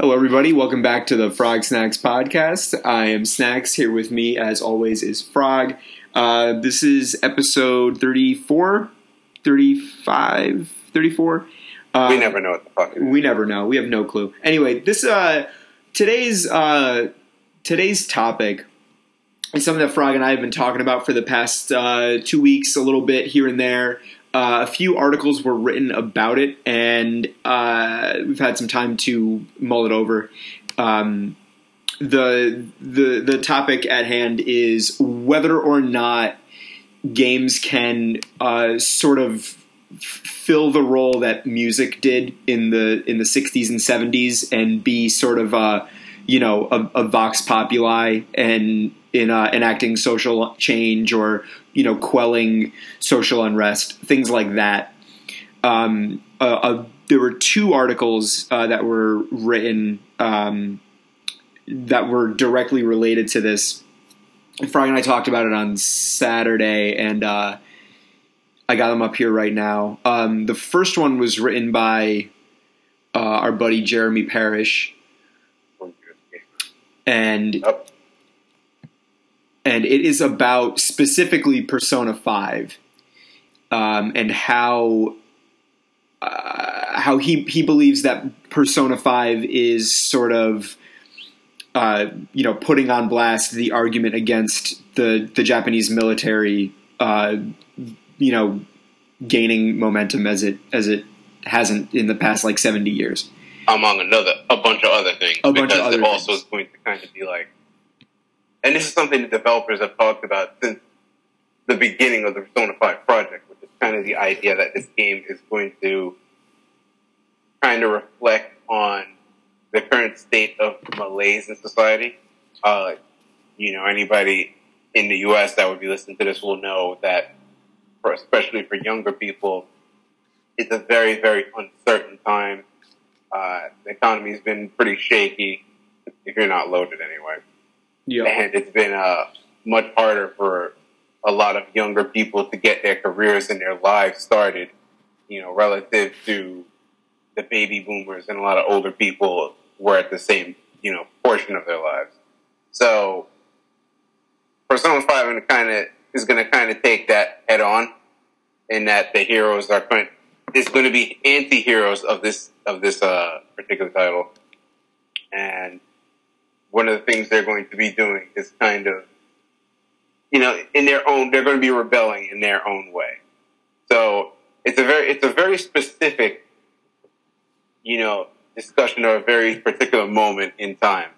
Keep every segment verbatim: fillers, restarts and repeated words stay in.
Hello, everybody. Welcome back to the Frog Snacks podcast. I am Snacks. Here with me, as always, is Frog. Uh, this is episode thirty-four, thirty-five, thirty-four. Uh, we never know what the fuck. We never know. We have no clue. Anyway, this uh, today's uh, today's topic is something that Frog and I have been talking about for the past uh, two weeks, a little bit here and there. Uh, a few articles were written about it, and uh, we've had some time to mull it over. Um, the the the topic at hand is whether or not games can uh, sort of fill the role that music did in the in the sixties and seventies, and be sort of uh, you know a, a vox populi and in uh, enacting social change or you know, quelling social unrest, things like that. Um, uh, uh, there were two articles uh, that were written um, that were directly related to this. Frog and I talked about it on Saturday, and uh, I got them up here right now. Um, the first one was written by uh, our buddy Jeremy Parrish, and. Oh. And it is about specifically Persona five um, and how uh, how he, he believes that Persona five is sort of, uh, you know, putting on blast the argument against the, the Japanese military, uh, you know, gaining momentum as it as it hasn't in the past, like, seventy years. Among another, a bunch of other things. A bunch of other things. Because it also is going to kind of be like, and this is something the developers have talked about since the beginning of the Persona five project, which is kind of the idea that this game is going to kind of reflect on the current state of malaise in society. Uh, you know, anybody in the U S that would be listening to this will know that, for, especially for younger people, it's a very, very uncertain time. Uh, the economy's been pretty shaky, if you're not loaded anyway. Yep. And it's been uh, much harder for a lot of younger people to get their careers and their lives started, you know, relative to the baby boomers and a lot of older people were at the same, you know, portion of their lives. So Persona five kind of is going to kind of take that head on, in that the heroes are going it's going to be anti-heroes of this of this uh, particular title, and. One of the things they're going to be doing is kind of, you know, in their own, they're going to be rebelling in their own way. So it's a very, it's a very specific, you know, discussion or a very particular moment in time.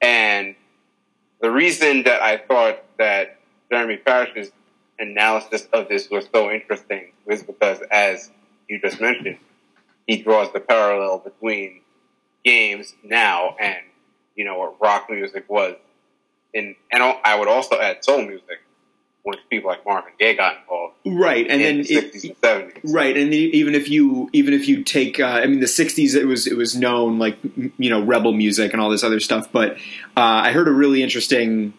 And the reason that I thought that Jeremy Parrish's analysis of this was so interesting was because, as you just mentioned, he draws the parallel between games now and you know, what rock music was. And, and I would also add soul music when people like Marvin Gaye got involved. Right. And in then the sixties and seventies. Right. And even if you, even if you take, uh, I mean, the sixties, it was, it was known like, you know, rebel music and all this other stuff. But uh, I heard a really interesting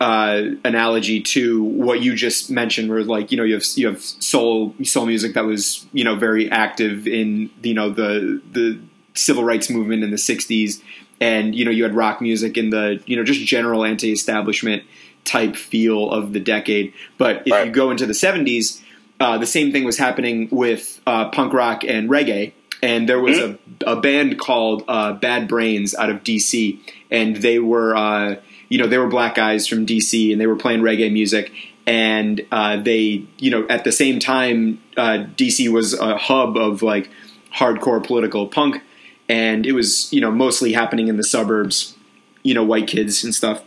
uh, analogy to what you just mentioned, where like, you know, you have, you have soul, soul music that was, you know, very active in, you know, the, the civil rights movement in the sixties. And, you know, you had rock music in the, you know, just general anti-establishment type feel of the decade. But if right. you go into the seventies, uh, the same thing was happening with uh, punk rock and reggae. And there was mm-hmm. a, a band called uh, Bad Brains out of D C. And they were, uh, you know, they were black guys from D C and they were playing reggae music. And uh, they, you know, at the same time, uh, D C was a hub of like hardcore political punk. And it was, you know, mostly happening in the suburbs, you know, white kids and stuff.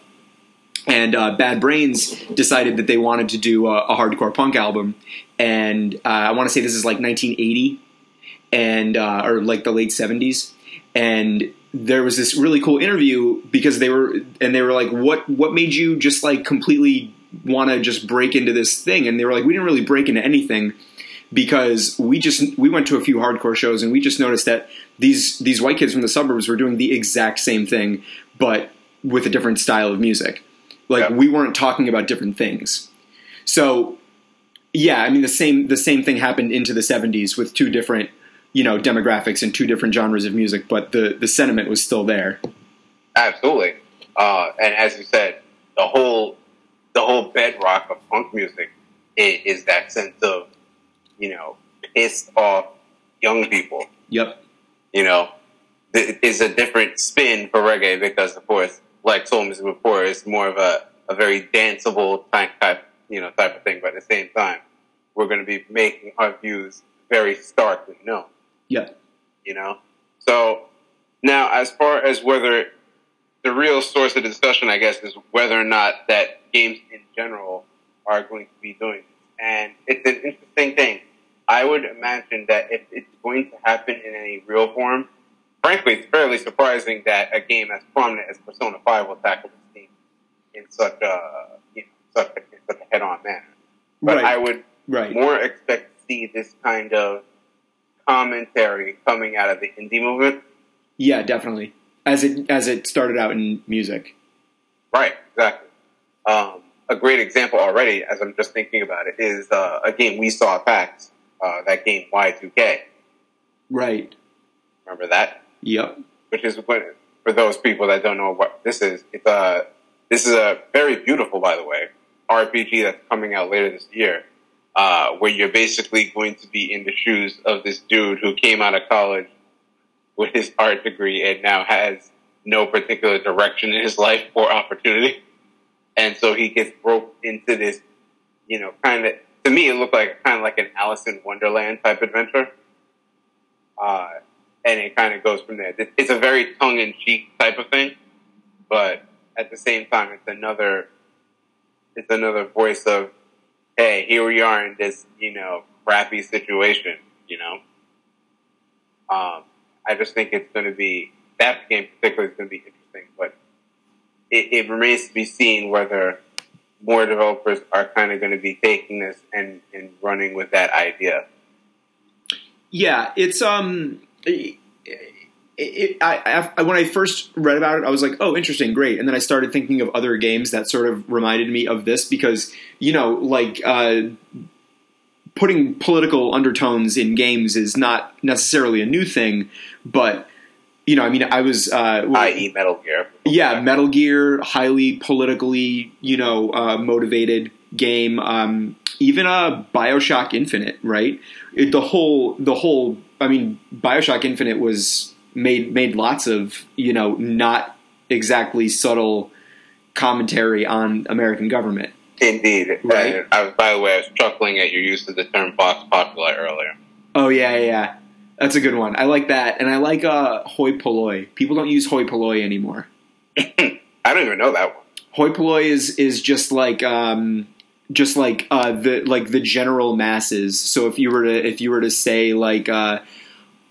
And uh, Bad Brains decided that they wanted to do a, a hardcore punk album. And uh, I want to say this is like nineteen eighty and uh, or like the late seventies. And there was this really cool interview because they were and they were like, what what made you just like completely want to just break into this thing? And they were like, we didn't really break into anything. Because we just we went to a few hardcore shows and we just noticed that these these white kids from the suburbs were doing the exact same thing, but with a different style of music. Like yeah. we weren't talking about different things. So yeah, I mean the same the same thing happened into the seventies with two different you know, demographics and two different genres of music, but the, the sentiment was still there. Absolutely. Uh, and as you said, the whole the whole bedrock of punk music is, is that sense of, you know, pissed off young people. Yep. You know, it's a different spin for reggae because, of course, like soul music before, it's more of a, a very danceable type, type, you know, type of thing. But at the same time, we're going to be making our views very starkly known. Yeah. You know? So now, as far as whether the real source of discussion, I guess, is whether or not that games in general are going to be doing this. And it's an interesting thing. I would imagine that if it's going to happen in any real form, frankly, it's fairly surprising that a game as prominent as Persona five will tackle this theme in such a, you know, such a, such a head-on manner. But right. I would right. more expect to see this kind of commentary coming out of the indie movement. Yeah, definitely. As it as it started out in music. Right, exactly. Um, a great example already, as I'm just thinking about it, is uh, a game we saw at PAX, uh, that game Y two K. Right. Remember that? Yep. Which is, what, for those people that don't know what this is, it's a, this is a very beautiful, by the way, R P G that's coming out later this year, uh, where you're basically going to be in the shoes of this dude who came out of college with his art degree and now has no particular direction in his life or opportunity. And so he gets roped into this, you know, kind of, to me it looked like kind of like an Alice in Wonderland type adventure. Uh, And it kind of goes from there. It's a very tongue-in-cheek type of thing, but at the same time, it's another, it's another voice of, hey, here we are in this, you know, crappy situation, you know. Um, I just think it's going to be, that game particularly is going to be interesting, but it, it remains to be seen whether more developers are kind of going to be taking this and, and running with that idea. Yeah, it's, um... It, it, I, I, when I first read about it, I was like, oh, interesting, great. And then I started thinking of other games that sort of reminded me of this because, you know, like uh, putting political undertones in games is not necessarily a new thing. But, you know, I mean, I was... Uh, that is. Metal Gear. Yeah, Metal Gear, highly politically, you know, uh, motivated game. Um, even a Bioshock Infinite, right? It, the whole... The whole I mean, Bioshock Infinite was made made lots of, you know, not exactly subtle commentary on American government. Indeed. Right? And I was, by the way, I was chuckling at your use of the term Vox Populi earlier. Oh, yeah, yeah. That's a good one. I like that. And I like uh, hoi polloi. People don't use hoi polloi anymore. I don't even know that one. Hoi polloi is, is just like... Um, just like uh, the like the general masses. So if you were to if you were to say like uh,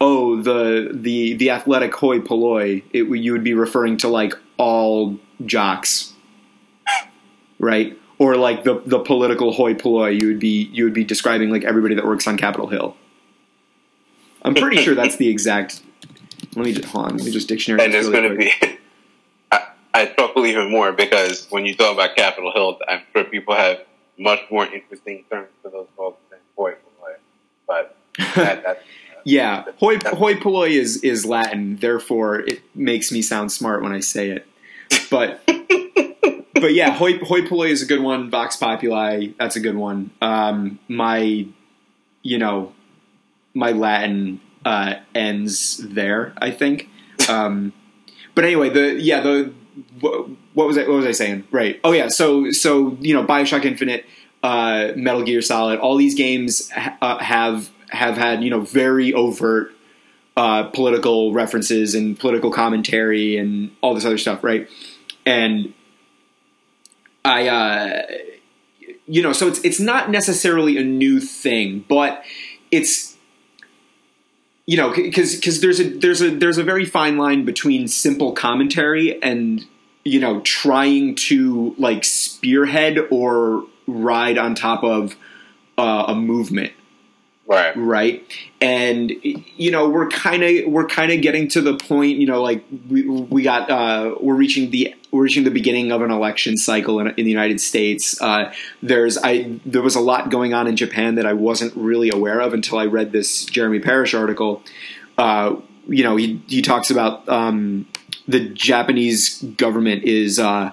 oh the the the athletic hoi polloi, it you would be referring to like all jocks, right? Or like the the political hoi polloi, you would be you would be describing like everybody that works on Capitol Hill. I'm pretty sure that's the exact. Let me just, hold on. Let me just dictionary. And it's really going to be. I, I chuckle even more because when you talk about Capitol Hill, I'm sure people have much more interesting terms for those folks than hoi polloi. But that, that's... yeah, hoi polloi is, is Latin, therefore it makes me sound smart when I say it. But but yeah, hoi polloi is a good one. Vox Populi, that's a good one. Um, my, you know, my Latin uh, ends there, I think. Um, but anyway, the yeah, the... What was I? What was I saying? Right. Oh yeah. So so you know, Bioshock Infinite, uh, Metal Gear Solid, all these games ha- uh, have have had you know very overt uh, political references and political commentary and all this other stuff, right? And I, uh, you know, so it's it's not necessarily a new thing, but it's you know because because there's a there's a there's a very fine line between simple commentary and you know, trying to like spearhead or ride on top of uh, a movement, Right. Right. And, you know, we're kind of, we're kind of getting to the point, you know, like we, we got, uh, we're reaching the, we're reaching the beginning of an election cycle in, in the United States. Uh, there's, I, there was a lot going on in Japan that I wasn't really aware of until I read this Jeremy Parrish article. Uh, you know, he, he talks about, um, the Japanese government is, uh,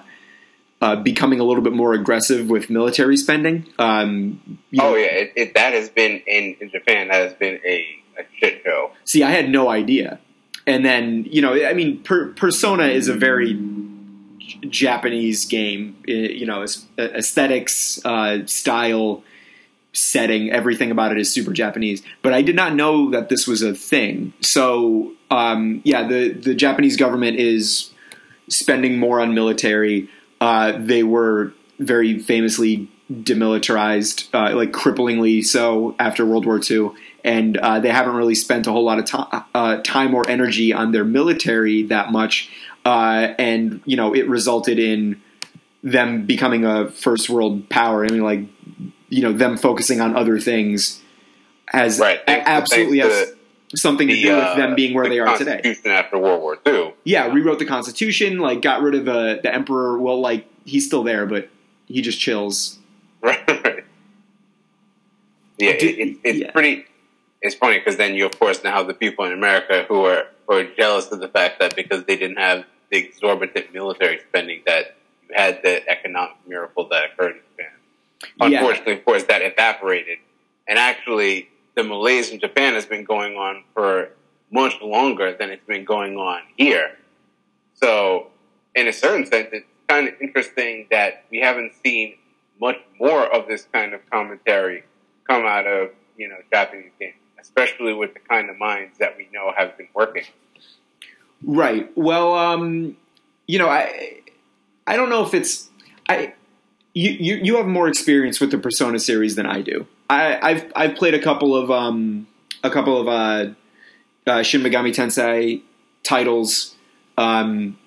Uh, becoming a little bit more aggressive with military spending. Um, you oh know, yeah, it, it, that has been in, in Japan. That has been a, a shit show. See, I had no idea. And then you know, I mean, per, Persona is a very j- Japanese game. It, you know, aesthetics, uh, style, setting, everything about it is super Japanese. But I did not know that this was a thing. So um, yeah, the the Japanese government is spending more on military. Uh, they were very famously demilitarized, uh, like cripplingly so after World War Two, and uh, they haven't really spent a whole lot of to- uh, time or energy on their military that much, uh, and you know it resulted in them becoming a first world power. I mean, like you know them focusing on other things has right. a- absolutely has to something the, to do with uh, them being where the they are today. After World War Two. Yeah, rewrote the Constitution, like got rid of uh, the emperor. Well, like he's still there, but he just chills. Right. right. Yeah, Did, it, it, it's yeah. pretty. It's funny because then you, of course, now have the people in America who are who are jealous of the fact that because they didn't have the exorbitant military spending that you had the economic miracle that occurred in Japan. Unfortunately, yeah. of course, that evaporated, and actually, the malaise in Japan has been going on for much longer than it's been going on here. So, in a certain sense, it's kind of interesting that we haven't seen much more of this kind of commentary come out of, you know, Japanese games, especially with the kind of minds that we know have been working. Right. Well, um, you know, I I don't know if it's... I you, you, you have more experience with the Persona series than I do. I, I've I've played a couple of um, a couple of uh, uh, Shin Megami Tensei titles. Um,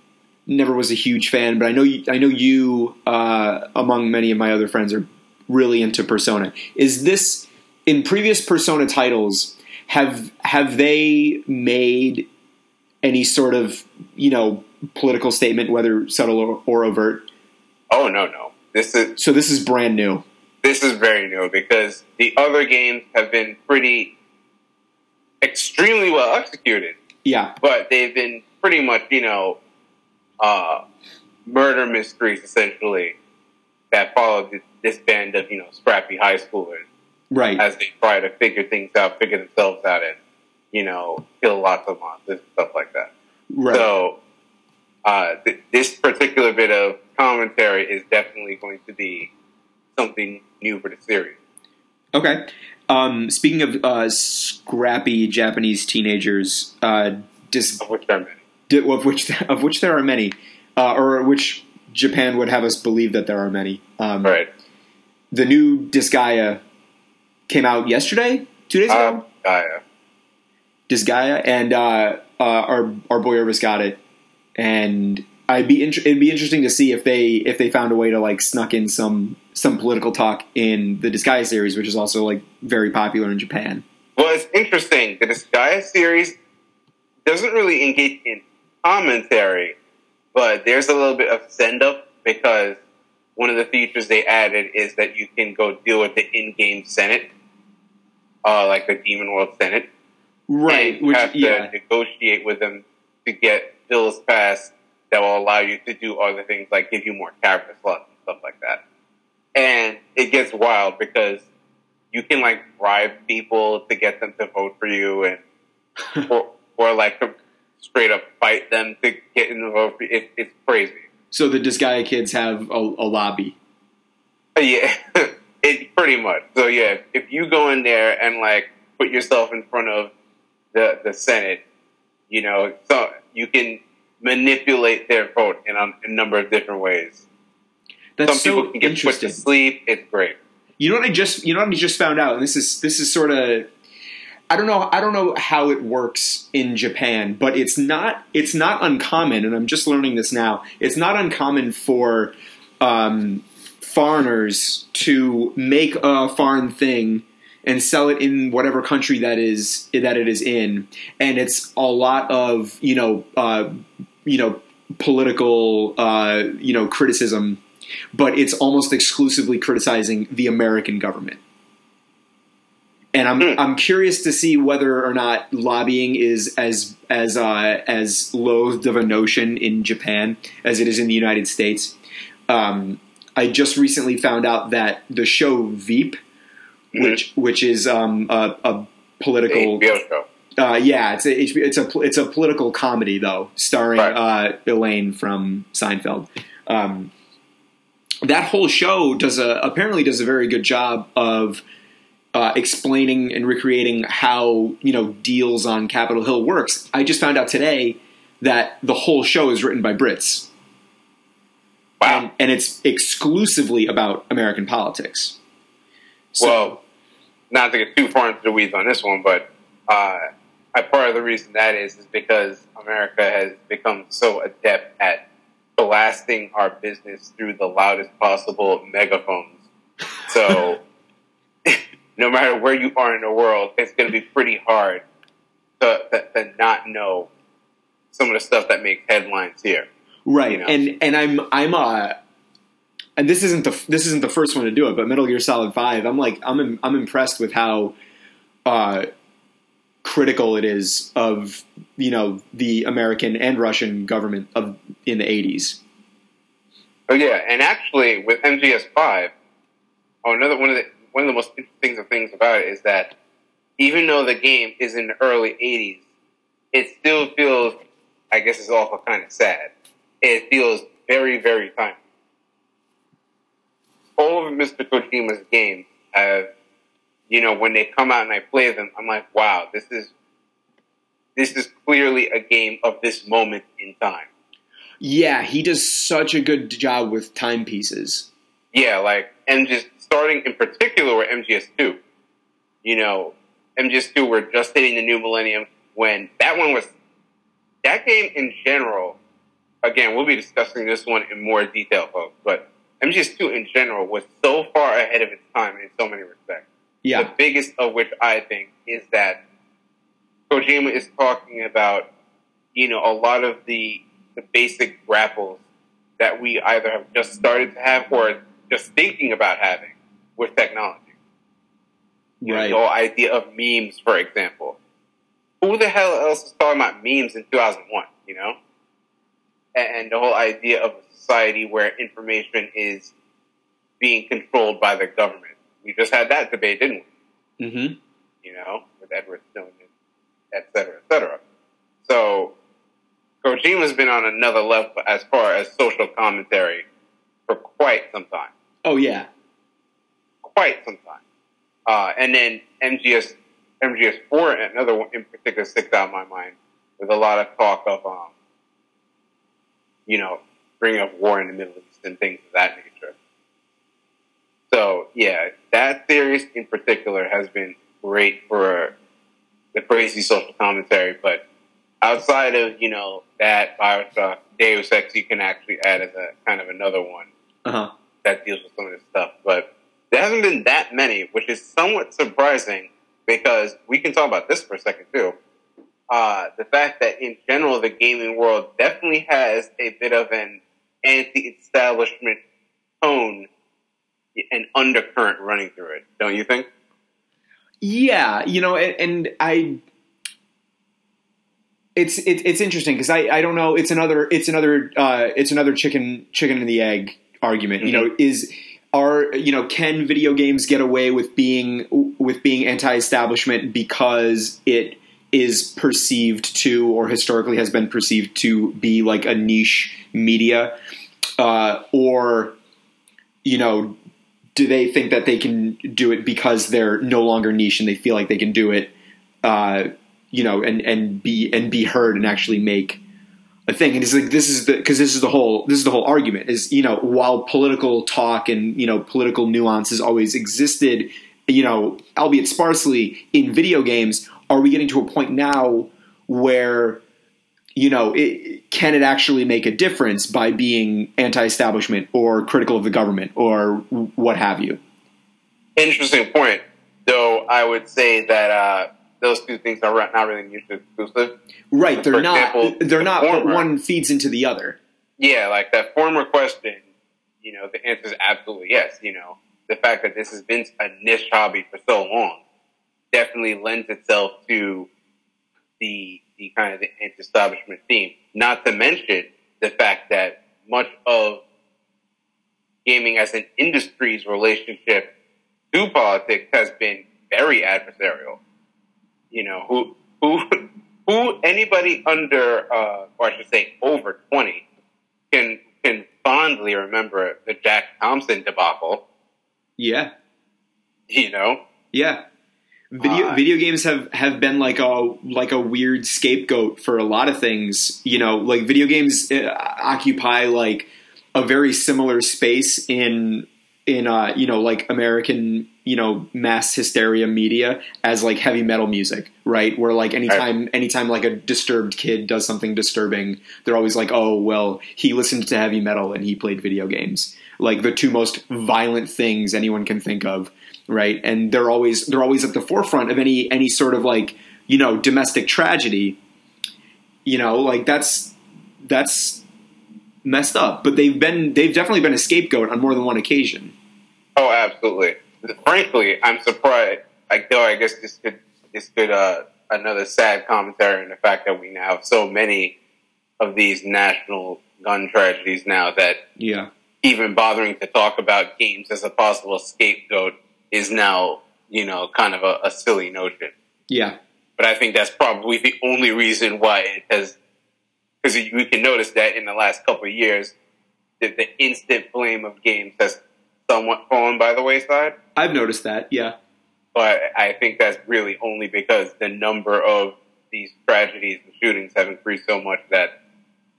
never was a huge fan, but I know you, I know you uh, among many of my other friends are really into Persona. Is this in previous Persona titles? Have have they made any sort of you know political statement, whether subtle or, or overt? Oh no no! This is so this is brand new. This is very new because the other games have been pretty extremely well executed. Yeah. But they've been pretty much, you know, uh, murder mysteries, essentially, that follow this, this band of, you know, scrappy high schoolers. Right. As they try to figure things out, figure themselves out, and, you know, kill lots of monsters and stuff like that. Right. So uh, th- this particular bit of commentary is definitely going to be something new for the series. Okay. Um, speaking of uh, scrappy Japanese teenagers, uh, dis- of which there are many, di- of which of which there are many, uh, or which Japan would have us believe that there are many. Um, right. The new Disgaea came out yesterday, two days ago. Uh, Gaia. Disgaea, and uh, uh, our our boy Irvis got it, and I'd be inter- it'd be interesting to see if they if they found a way to like snuck in some. some political talk in the Disgaea series, which is also, like, very popular in Japan. Well, it's interesting. The Disgaea series doesn't really engage in commentary, but there's a little bit of send-up because one of the features they added is that you can go deal with the in-game Senate, uh, like the Demon World Senate. Right. And you which, have to yeah. negotiate with them to get bills passed that will allow you to do other things, like give you more character slots and stuff like that. And it gets wild because you can, like, bribe people to get them to vote for you and, or, or like, straight up fight them to get in the vote for you. It, it's crazy. So the Disgaea kids have a, a lobby. Yeah, it, pretty much. So, yeah, if you go in there and, like, put yourself in front of the, the Senate, you know, so you can manipulate their vote in a, a number of different ways. That's Some people so can get put to sleep. It's great. You know what I just you know what I just found out. And this is this is sort of I don't know I don't know how it works in Japan, but it's not it's not uncommon. And I'm just learning this now. It's not uncommon for um, foreigners to make a foreign thing and sell it in whatever country that is that it is in. And it's a lot of, you know, uh, you know, political, uh, you know, criticism, but it's almost exclusively criticizing the American government. And I'm mm. I'm curious to see whether or not lobbying is as as uh, as loathed of a notion in Japan as it is in the United States. Um, I just recently found out that the show Veep, mm-hmm. which which is um, a, a political H B O show. Uh, yeah, it's a it's a it's a political comedy though, starring right. uh, Elaine from Seinfeld. Um, that whole show does a apparently does a very good job of. Uh, explaining and recreating how, you know, deals on Capitol Hill works. I just found out today that the whole show is written by Brits. Wow. And, and it's exclusively about American politics. So, well, not to get too far into the weeds on this one, but uh, I, part of the reason that is is because America has become so adept at blasting our business through the loudest possible megaphones. So... No matter where you are in the world, it's going to be pretty hard to, to, to not know some of the stuff that makes headlines here, right? You know? And and I'm I'm uh, and this isn't the this isn't the first one to do it, but Metal Gear Solid five, I'm like I'm I'm impressed with how uh, critical it is of, you know, the American and Russian government of in the eighties. Oh yeah, and actually with M G S five, oh another one of the. One of the most interesting things about it is that even though the game is in the early eighties, it still feels, I guess it's awful kind of sad. It feels very, very timely. All of Mister Kojima's games have, you know, when they come out and I play them, I'm like, wow, this is, this is clearly a game of this moment in time. Yeah, he does such a good job with timepieces. Yeah, like, and just, starting in particular with M G S two, you know, M G S two, we're just hitting the new millennium when that one was, that game in general, again, we'll be discussing this one in more detail, folks, but M G S two in general was so far ahead of its time in so many respects. Yeah. The biggest of which I think is that Kojima is talking about, you know, a lot of the, the basic grapples that we either have just started to have or just thinking about having. With technology. You right. know, the whole idea of memes, for example. Who the hell else was talking about memes in two thousand one, you know? And the whole idea of a society where information is being controlled by the government. We just had that debate, didn't we? Mm-hmm. You know, with Edward Snowden, et cetera, et cetera. So, Kojima's been on another level as far as social commentary for quite some time. Oh, yeah. Quite some time. Uh, and then M G S, M G S four, another one in particular sticks out in my mind with a lot of talk of, um, you know, bringing up war in the Middle East and things of that nature. So, yeah, that series in particular has been great for the crazy social commentary, but outside of, you know, that Bioshock, Deus Ex, you can actually add as a kind of another one uh-huh. that deals with some of this stuff, but there hasn't been that many, which is somewhat surprising because we can talk about this for a second, too. Uh, the fact that, in general, the gaming world definitely has a bit of an anti-establishment tone and undercurrent running through it, don't you think? Yeah, you know, and, and I... It's it, it's interesting because I, I don't know. It's another it's another uh, it's another chicken chicken and the egg argument. Mm-hmm. You know, is... Are, you know, can video games get away with being with being anti-establishment because it is perceived to, or historically has been perceived to, be like a niche media, uh, or, you know, do they think that they can do it because they're no longer niche and they feel like they can do it, uh, you know, and and be and be heard and actually make a thing? And it's like, this is the, cause this is the whole, this is the whole argument is, you know, while political talk and, you know, political nuances always existed, you know, albeit sparsely in video games, are we getting to a point now where, you know, it, can it actually make a difference by being anti-establishment or critical of the government or what have you? Interesting point. Though I would say that uh, those two things are not really mutually exclusive. Right, they're For not. Example, they're the not, former, but one feeds into the other. Yeah, like that former question, you know, the answer is absolutely yes. You know, the fact that this has been a niche hobby for so long definitely lends itself to the the kind of the anti-establishment theme. Not to mention the fact that much of gaming as an industry's relationship to politics has been very adversarial. You know, who who who anybody under, uh, or I should say over twenty, can can fondly remember the Jack Thompson debacle. Yeah. You know? Yeah. Video uh, video games have, have been like a like a weird scapegoat for a lot of things. You know, like video games uh, occupy like a very similar space in in uh you know like American you know mass hysteria media as like heavy metal music, right? Where like anytime anytime like a disturbed kid does something disturbing, they're always like, oh well, he listened to heavy metal and he played video games. Like the two most violent things anyone can think of. Right. And they're always they're always at the forefront of any any sort of like, you know, domestic tragedy, you know, like that's that's messed up. But they've been they've definitely been a scapegoat on more than one occasion. Oh, absolutely. Frankly, I'm surprised. Like, though, I guess this could this could uh, another sad commentary on the fact that we now have so many of these national gun tragedies now that yeah. even bothering to talk about games as a possible scapegoat is now, you know, kind of a, a silly notion. Yeah. But I think that's probably the only reason why it has, because we can notice that in the last couple of years, that the instant flame of games has somewhat fallen by the wayside. I've noticed that, yeah. But I think that's really only because the number of these tragedies and shootings have increased so much that,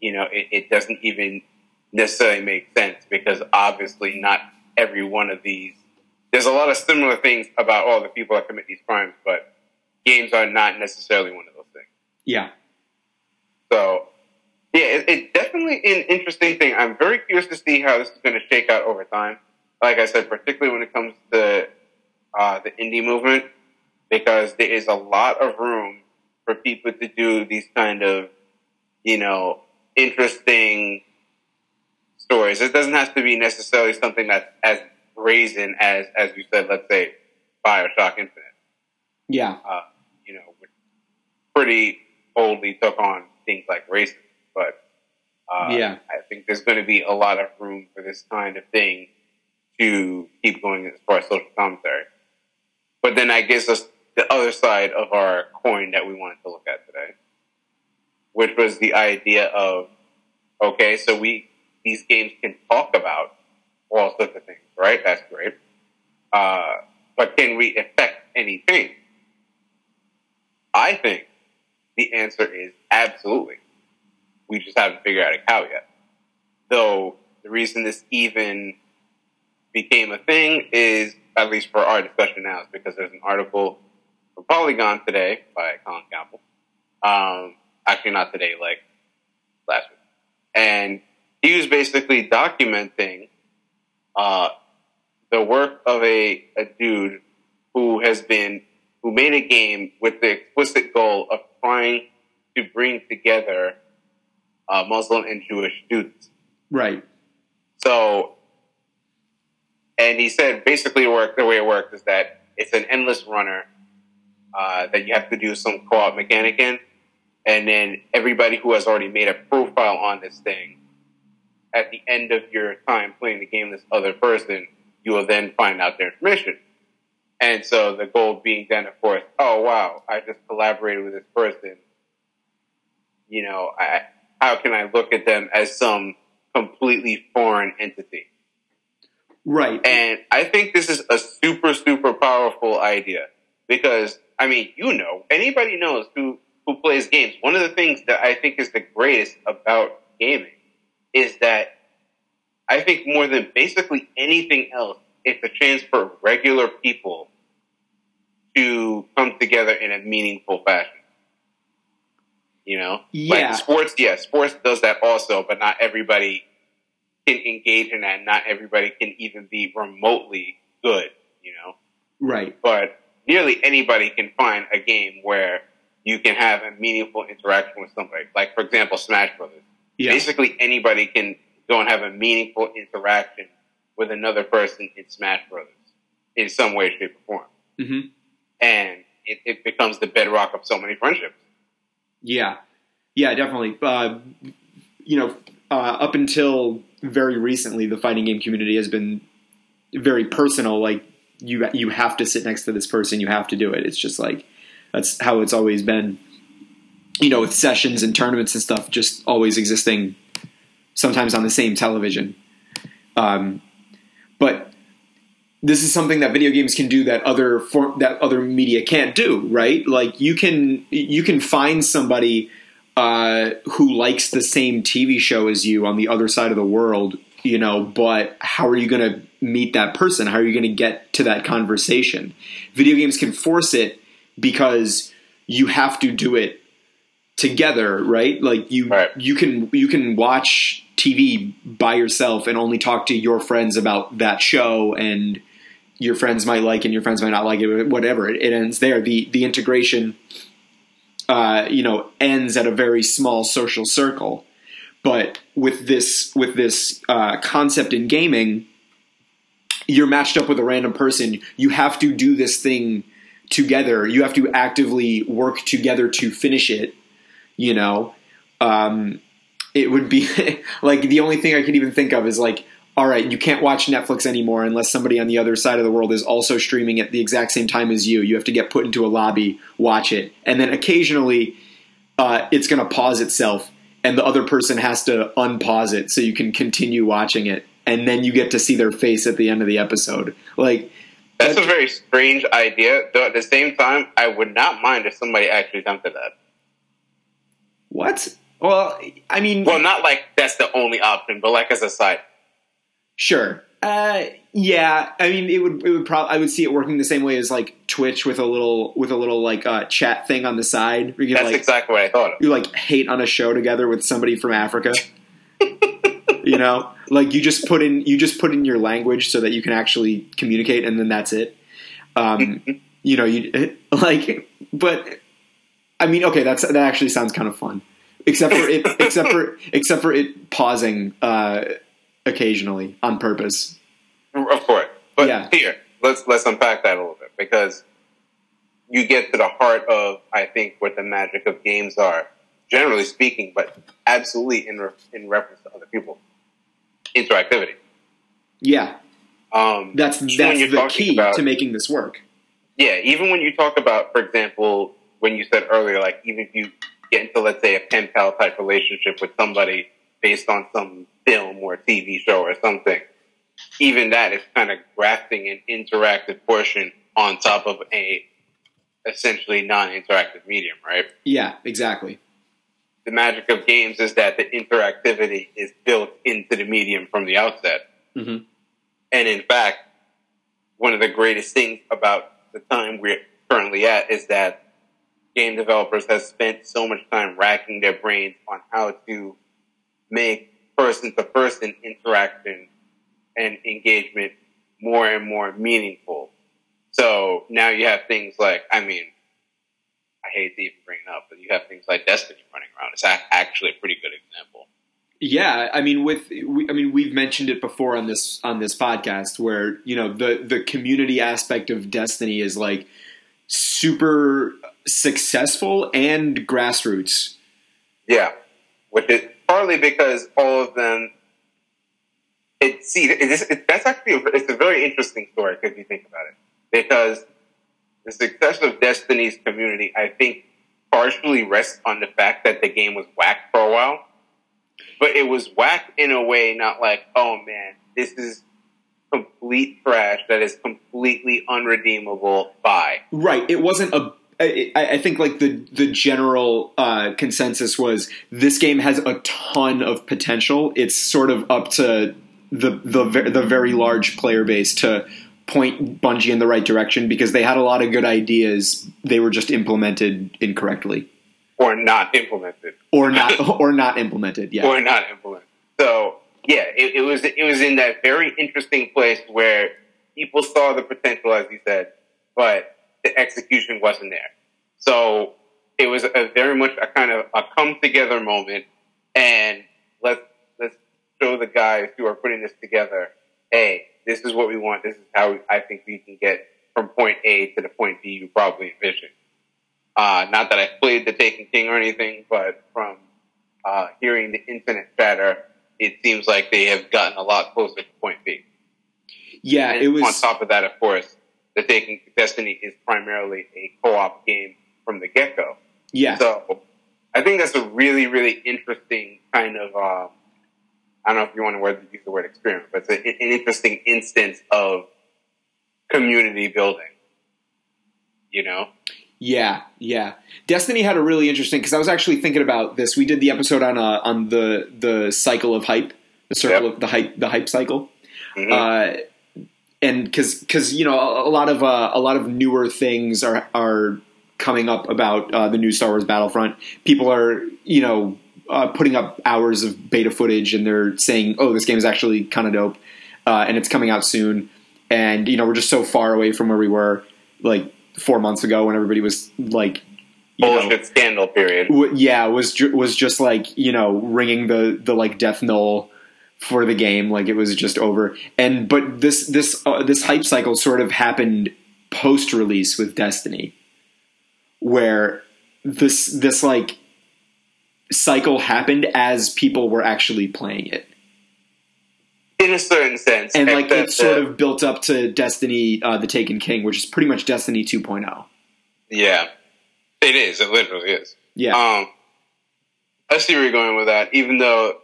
you know, it, it doesn't even necessarily make sense, because obviously not every one of these. There's a lot of similar things about all the people that commit these crimes, but games are not necessarily one of those things. Yeah. So, yeah, it, it's definitely an interesting thing. I'm very curious to see how this is going to shake out over time. Like I said, particularly when it comes to uh, the indie movement, because there is a lot of room for people to do these kind of, you know, interesting stories. It doesn't have to be necessarily something that's as brazen as, as you said, let's say, Bioshock Infinite. Yeah. Uh, you know, which pretty boldly took on things like racism. But uh, yeah. I think there's going to be a lot of room for this kind of thing to keep going as far as social commentary. But then I guess that's the other side of our coin that we wanted to look at today, which was the idea of, okay, so we these games can talk about all sorts of things, right? That's great. Uh, but can we affect anything? I think the answer is absolutely. We just haven't figured out how yet. Though the reason this even became a thing is, at least for our discussion now, is because there's an article from Polygon today by Colin Campbell. Um, actually, not today, like last week. And he was basically documenting Uh, the work of a, a dude who has been, who made a game with the explicit goal of trying to bring together uh, Muslim and Jewish students. Right. So, and he said basically work, the way it works is that it's an endless runner uh, that you have to do some co-op mechanic in, and then everybody who has already made a profile on this thing, at the end of your time playing the game with this other person, you will then find out their information. And so the goal being then, of course, oh, wow, I just collaborated with this person. You know, I, how can I look at them as some completely foreign entity? Right. And I think this is a super, super powerful idea. Because, I mean, you know, anybody knows who, who plays games. One of the things that I think is the greatest about gaming is that I think more than basically anything else, it's a chance for regular people to come together in a meaningful fashion. You know? Yeah. Like sports, yeah, sports does that also, but not everybody can engage in that. Not everybody can even be remotely good, you know? Right. But nearly anybody can find a game where you can have a meaningful interaction with somebody. Like, for example, Smash Brothers. Yeah. Basically, anybody can go and have a meaningful interaction with another person in Smash Brothers in some way, shape, or form. Mm-hmm. And it, it becomes the bedrock of so many friendships. Yeah. Yeah, definitely. Uh, you know, uh, up until very recently, the fighting game community has been very personal. Like, you you have to sit next to this person. You have to do it. It's just like, that's how it's always been, you know, with sessions and tournaments and stuff just always existing sometimes on the same television. Um, but this is something that video games can do that other form, that other media can't do, right? Like, you can, you can find somebody uh, who likes the same T V show as you on the other side of the world, you know, but how are you going to meet that person? How are you going to get to that conversation? Video games can force it because you have to do it together, right? Like, you, right. you can, you can watch T V by yourself and only talk to your friends about that show, and your friends might like it and your friends might not like it, whatever. It, it ends there. The, the integration, uh, you know, ends at a very small social circle. But with this, with this, uh, concept in gaming, you're matched up with a random person. You have to do this thing together. You have to actively work together to finish it. You know, um, it would be like, the only thing I could even think of is like, all right, you can't watch Netflix anymore unless somebody on the other side of the world is also streaming at the exact same time as you. You have to get put into a lobby, watch it. And then occasionally uh, it's going to pause itself and the other person has to unpause it so you can continue watching it. And then you get to see their face at the end of the episode. Like, that's, that's a very strange idea. Though at the same time, I would not mind if somebody actually attempted that. What? Well, I mean... Well, not like that's the only option, but like as a side. Sure. Uh, yeah, I mean, it would. It would probably. I would see it working the same way as like Twitch with a little, with a little like uh, chat thing on the side. Where you can, that's like, exactly what I thought of. You like hate on a show together with somebody from Africa. You know, like you just put in, you just put in your language so that you can actually communicate, and then that's it. Um, you know, you like, but. I mean, okay, that's, that actually sounds kind of fun, except for it, except for, except for it pausing uh, occasionally on purpose. Of course, but yeah. Here, let's let's unpack that a little bit, because you get to the heart of, I think, what the magic of games are, generally speaking, but absolutely in re- in reference to other people, interactivity. Yeah, um, that's that's the key about, to making this work. Yeah, even when you talk about, for example. When you said earlier, like, even if you get into, let's say, a pen pal type relationship with somebody based on some film or T V show or something, even that is kind of grafting an interactive portion on top of a essentially non-interactive medium, right? Yeah, exactly. The magic of games is that the interactivity is built into the medium from the outset. Mm-hmm. And in fact, one of the greatest things about the time we're currently at is that game developers have spent so much time racking their brains on how to make person-to-person interaction and engagement more and more meaningful. So now you have things like, I mean, I hate to even bring it up, but you have things like Destiny running around. It's actually a pretty good example. Yeah, I mean, with I mean, we've mentioned it before on this on this podcast, where, you know, the the community aspect of Destiny is like super successful and grassroots. Yeah, which is partly because all of them. It see it, it, that's actually a, it's a very interesting story if you think about it, because the success of Destiny's community, I think, partially rests on the fact that the game was whacked for a while, but it was whacked in a way not like, oh man, this is complete trash that is completely unredeemable. Bye. Right. It wasn't a. I, I think like the the general uh, consensus was this game has a ton of potential. It's sort of up to the the ver- the very large player base to point Bungie in the right direction, because they had a lot of good ideas. They were just implemented incorrectly, or not implemented, or not or not implemented. Yeah, or not implemented. So yeah, it, it was it was in that very interesting place where people saw the potential, as you said, but the execution wasn't there. So it was a very much a kind of a come together moment, and let's let's show the guys who are putting this together, hey, this is what we want. This is how we, I think we can get from point A to the point B you probably envisioned. Uh, not that I played The Taken King or anything, but from uh, hearing the internet chatter, it seems like they have gotten a lot closer to point B. Yeah, and it was. On top of that, of course, The Taken Destiny is primarily a co-op game from the get-go. Yeah. So I think that's a really, really interesting kind of, um, I don't know if you want to word, use the word experiment, but it's a, an interesting instance of community building, you know? Yeah, yeah. Destiny had a really interesting, because I was actually thinking about this. We did the episode on uh, on the the cycle of hype, the circle yep. of the hype, the hype cycle, mm-hmm. uh, and because because you know a, a lot of uh, a lot of newer things are are coming up about uh, the new Star Wars Battlefront. People are you know uh, putting up hours of beta footage, and they're saying, "Oh, this game is actually kind of dope," uh, and it's coming out soon. And you know we're just so far away from where we were, like. Four months ago, when everybody was like, you bullshit know, scandal period, w- yeah, was ju- was just like you know ringing the the like death knell for the game, like it was just over. And but this this uh, this hype cycle sort of happened post release with Destiny, where this this like cycle happened as people were actually playing it. In a certain sense. And, like, it sort of built up to Destiny, uh, The Taken King, which is pretty much Destiny two point oh. Yeah. It is. It literally is. Yeah. Um, I see where you're going with that, even though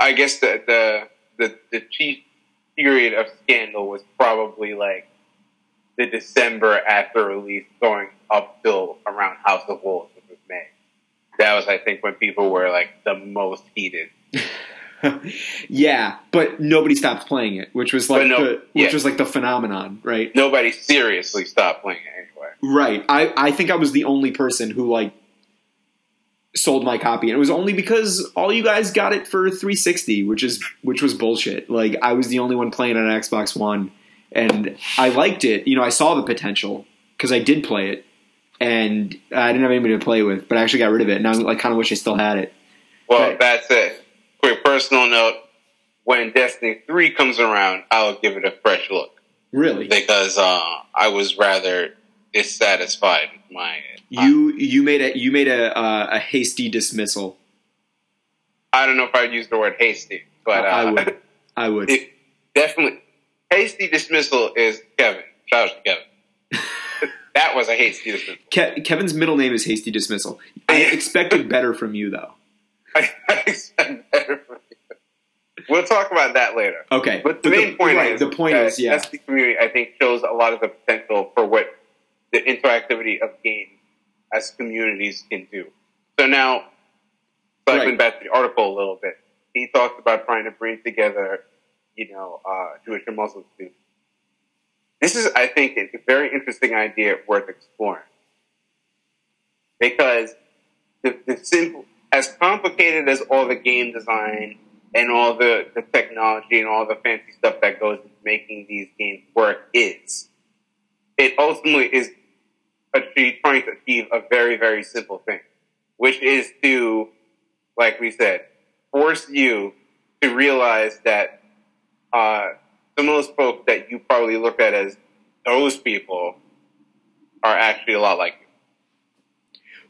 I guess the, the, the, the chief period of scandal was probably, like, the December after release going up till around House of Wolves, which was May. That was, I think, when people were, like, the most heated. Yeah, but nobody stopped playing it, which was like no, the, which yeah. was like the phenomenon, right? Nobody seriously stopped playing it anyway. Right. I, I think I was the only person who like sold my copy, and it was only because all you guys got it for three sixty, which is which was bullshit. Like I was the only one playing on an Xbox One, and I liked it. You know, I saw the potential because I did play it, and I didn't have anybody to play with, but I actually got rid of it, and I like kind of wish I still had it. Well, but, that's it. Quick personal note, when Destiny three comes around, I'll give it a fresh look. Really? Because uh, I was rather dissatisfied with my... You you made a you made a, uh, a hasty dismissal. I don't know if I'd use the word hasty, but... Uh, I would. I would. It, definitely. Hasty dismissal is Kevin. Shout out to Kevin. That was a hasty dismissal. Ke- Kevin's middle name is Hasty Dismissal. I expected better from you, though. I expect better from you. We'll talk about that later. Okay. But the but main the, point right, is, the point is, yeah. The community, I think, shows a lot of the potential for what the interactivity of games as communities can do. So now, cycling right. back to the article a little bit, he talks about trying to bring together, you know, uh, Jewish and Muslim students. This is, I think, a very interesting idea worth exploring. Because the, the simple... As complicated as all the game design and all the, the technology and all the fancy stuff that goes into making these games work is, it ultimately is achieve, trying to achieve a very, very simple thing, which is to, like we said, force you to realize that uh, some of those folks that you probably looked at as those people are actually a lot like you.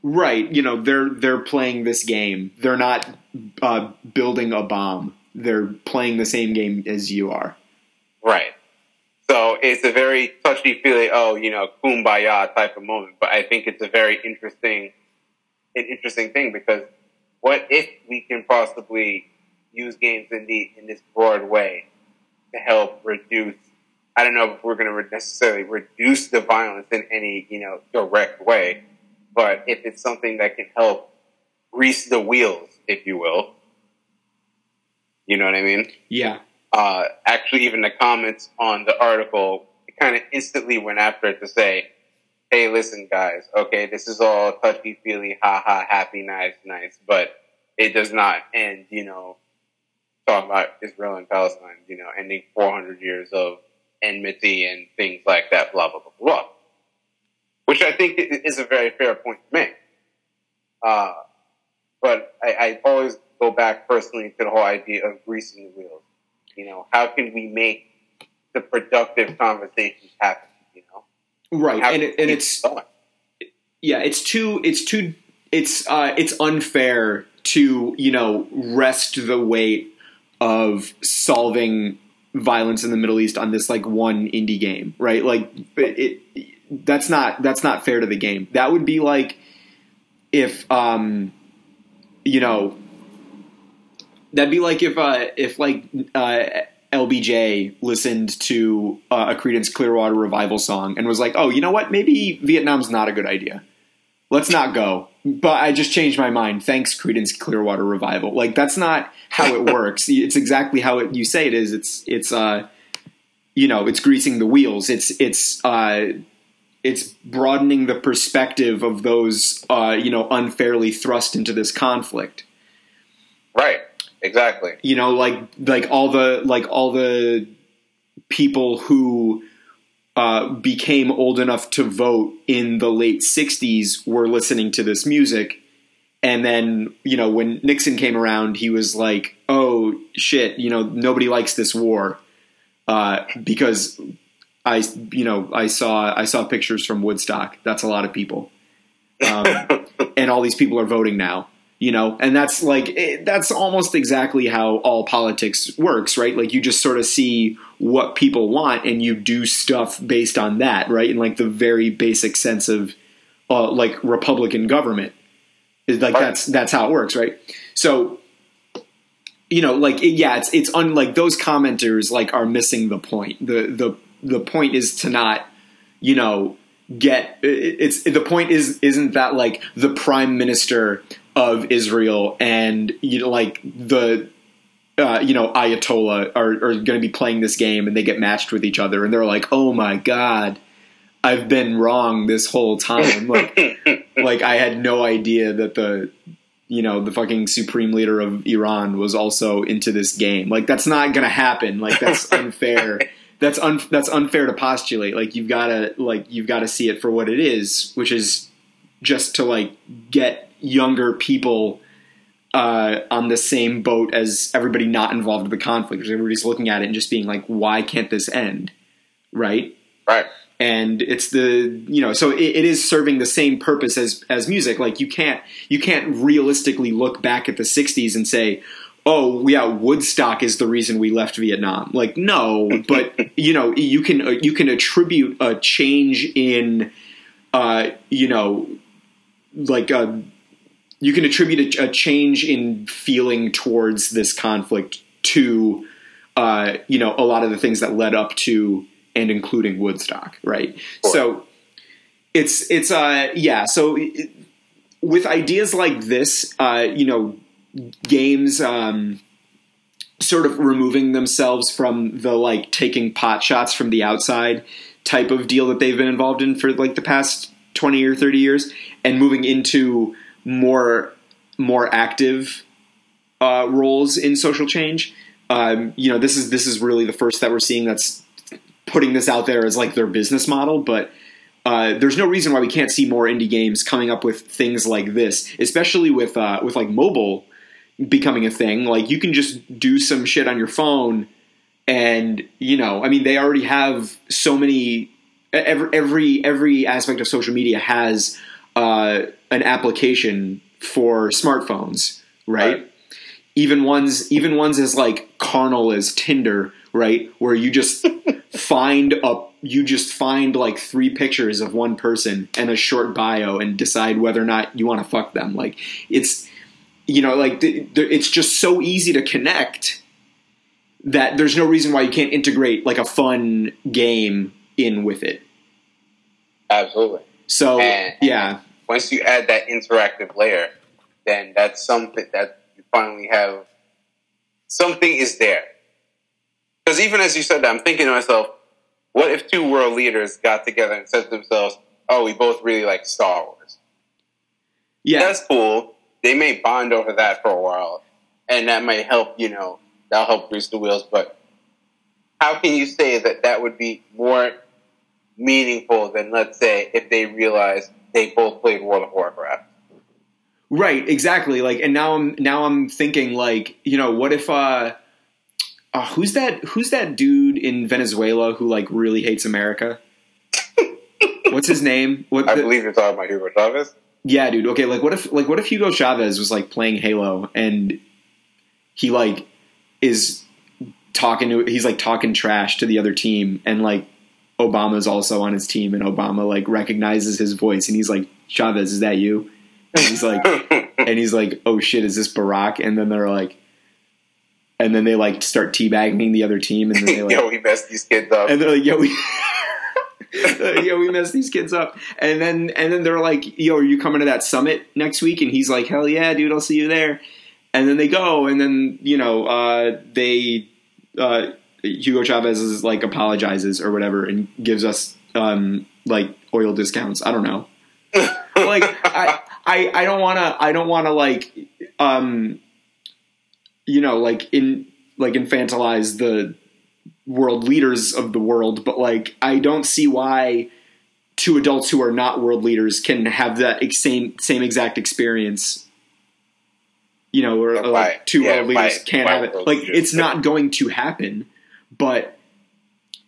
Right, you know, they're they're playing this game. They're not uh, building a bomb. They're playing the same game as you are. Right. So it's a very touchy-feely, oh, you know, kumbaya type of moment. But I think it's a very interesting, an interesting thing because what if we can possibly use games in the in this broad way to help reduce? I don't know if we're going to necessarily reduce the violence in any you know direct way. But if it's something that can help grease the wheels, if you will, you know what I mean? Yeah. Uh, actually, even the comments on the article, it kind of instantly went after it to say, hey, listen, guys, okay, this is all touchy-feely, ha-ha, happy, nice, nice, but it does not end, you know, talking about Israel and Palestine, you know, ending four hundred years of enmity and things like that, blah, blah, blah, blah. which I think is a very fair point to make. Uh, but I, I always go back personally to the whole idea of greasing the wheels. You know, how can we make the productive conversations happen? You know, right? And, and, it, and it's going? yeah, it's too, it's too, it's uh, it's unfair to, you know, rest the weight of solving violence in the Middle East on this like one indie game, right? Like it, it that's not that's not fair to the game. That would be like if um, you know. That'd be like if uh, if like uh, L B J listened to uh, a Creedence Clearwater Revival song and was like, "Oh, you know what? Maybe Vietnam's not a good idea. Let's not go." But I just changed my mind. Thanks, Creedence Clearwater Revival. Like that's not how it works. It's exactly how it, you say it is. It's it's uh, you know, it's greasing the wheels. It's it's uh, it's broadening the perspective of those uh, you know, unfairly thrust into this conflict. Right. Exactly. You know, like like all the like all the people who uh, became old enough to vote in the late sixties were listening to this music, and then, you know, when Nixon came around, he was like, "Oh shit, you know, nobody likes this war," uh, because I, you know, I saw I saw pictures from Woodstock. That's a lot of people, um, and all these people are voting now. You know, and that's like it, that's almost exactly how all politics works, right? Like you just sort of see what people want and you do stuff based on that, right? In like the very basic sense of uh, like Republican government is like right. that's that's how it works, right? So, you know, like it, yeah, it's it's unlike those commenters like are missing the point. The the the point is to not, you know, get it's the point is isn't that like the prime minister of Israel and, you know, like the, uh, you know, Ayatollah are, are going to be playing this game and they get matched with each other and they're like, "Oh my God, I've been wrong this whole time." Like, like I had no idea that the, you know, the fucking supreme leader of Iran was also into this game. Like that's not going to happen. Like that's unfair. That's un that's unfair to postulate. Like you've got to like, you've got to see it for what it is, which is just to like get younger people uh, on the same boat as everybody not involved in the conflict. Everybody's looking at it and just being like, "Why can't this end?" Right? Right. And it's the, you know, so it, it is serving the same purpose as as music. Like you can't you can't realistically look back at the sixties and say, "Oh yeah, Woodstock is the reason we left Vietnam." Like no, but you know, you can you can attribute a change in, uh, you know, like a. You can attribute a, a change in feeling towards this conflict to, uh, you know, a lot of the things that led up to and including Woodstock, right? Sure. So it's it's uh yeah. So it, with ideas like this, uh, you know, games um, sort of removing themselves from the like taking pot shots from the outside type of deal that they've been involved in for like the past twenty or thirty years, and moving into more more active uh, roles in social change. Um, you know, this is this is really the first that we're seeing that's putting this out there as like their business model. But uh, there's no reason why we can't see more indie games coming up with things like this, especially with uh, with like mobile becoming a thing. Like you can just do some shit on your phone, and you know, I mean, they already have so many. Every every every aspect of social media has. Uh, an application for smartphones, right? right? Even ones, even ones as like carnal as Tinder, right? Where you just find a, you just find like three pictures of one person and a short bio and decide whether or not you want to fuck them. Like it's, you know, like th th it's just so easy to connect that there's no reason why you can't integrate like a fun game in with it. Absolutely. So and, yeah, and once you add that interactive layer, then that's something that you finally have. Something is there, because even as you said that, I'm thinking to myself, what if two world leaders got together and said to themselves, "Oh, we both really like Star Wars." Yeah, that's cool. They may bond over that for a while, and that might help. You know, that'll help grease the wheels. But how can you say that that would be more meaningful than, let's say, if they realized they both played World of Warcraft. Right, exactly. Like, and now I'm now I'm thinking, like, you know, what if uh, uh who's that who's that dude in Venezuela who, like, really hates America? What's his name? What I the, believe you're talking about Hugo Chavez. Yeah, dude. Okay, like, what if like what if Hugo Chavez was, like, playing Halo and he, like, is talking to he's like talking trash to the other team, and, like, Obama's also on his team, and Obama, like, recognizes his voice, and he's like, "Chavez, is that you?" And he's like, and he's like, "Oh shit, is this Barack?" And then they're like, and then they, like, start teabagging the other team, and then they, like, yo, we messed these kids up. And they're like, yo, we, yo, we messed these kids up. And then, and then they're like, yo, are you coming to that summit next week? And he's like, hell yeah, dude, I'll see you there. And then they go, and then, you know, uh, they, uh, Hugo Chavez is, like, apologizes or whatever, and gives us, um, like, oil discounts. I don't know. Like, I, I, I don't want to, I don't want to, like, um, you know, like, in, like, infantilize the world leaders of the world, but, like, I don't see why two adults who are not world leaders can have that ex- same, same exact experience, you know, or, or like, two yeah, world leaders by, can't by have it. Like, leaders. It's not going to happen, but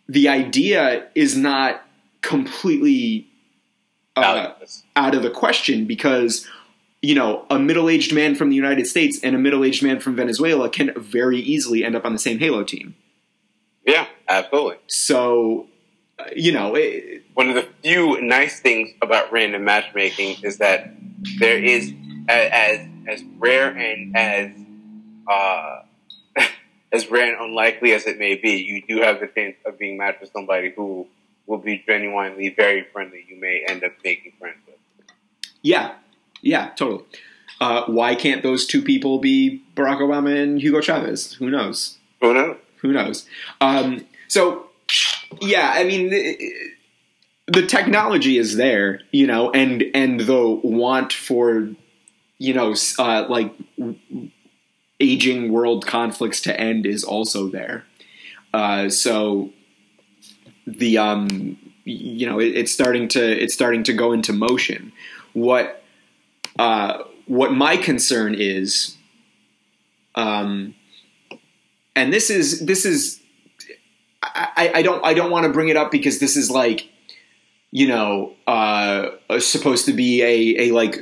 the idea is not completely Uh, out of the question, because, you know, a middle-aged man from the United States and a middle-aged man from Venezuela can very easily end up on the same Halo team. Yeah, absolutely. So, uh, you know, it, one of the few nice things about random matchmaking is that there is as as rare and as uh, as rare and unlikely as it may be, you do have the chance of being matched with somebody who will be genuinely very friendly. You may end up making friends with. Yeah, yeah, totally. Uh, why can't those two people be Barack Obama and Hugo Chavez? Who knows? Who knows? Who knows? Um, so, yeah, I mean, the, the technology is there, you know, and and the want for, you know, uh, like, aging world conflicts to end is also there. Uh, so. The um, you know, it, it's starting to it's starting to go into motion. What uh, what my concern is, um, and this is this is I, I don't I don't want to bring it up because this is, like, you know, uh, supposed to be a a like,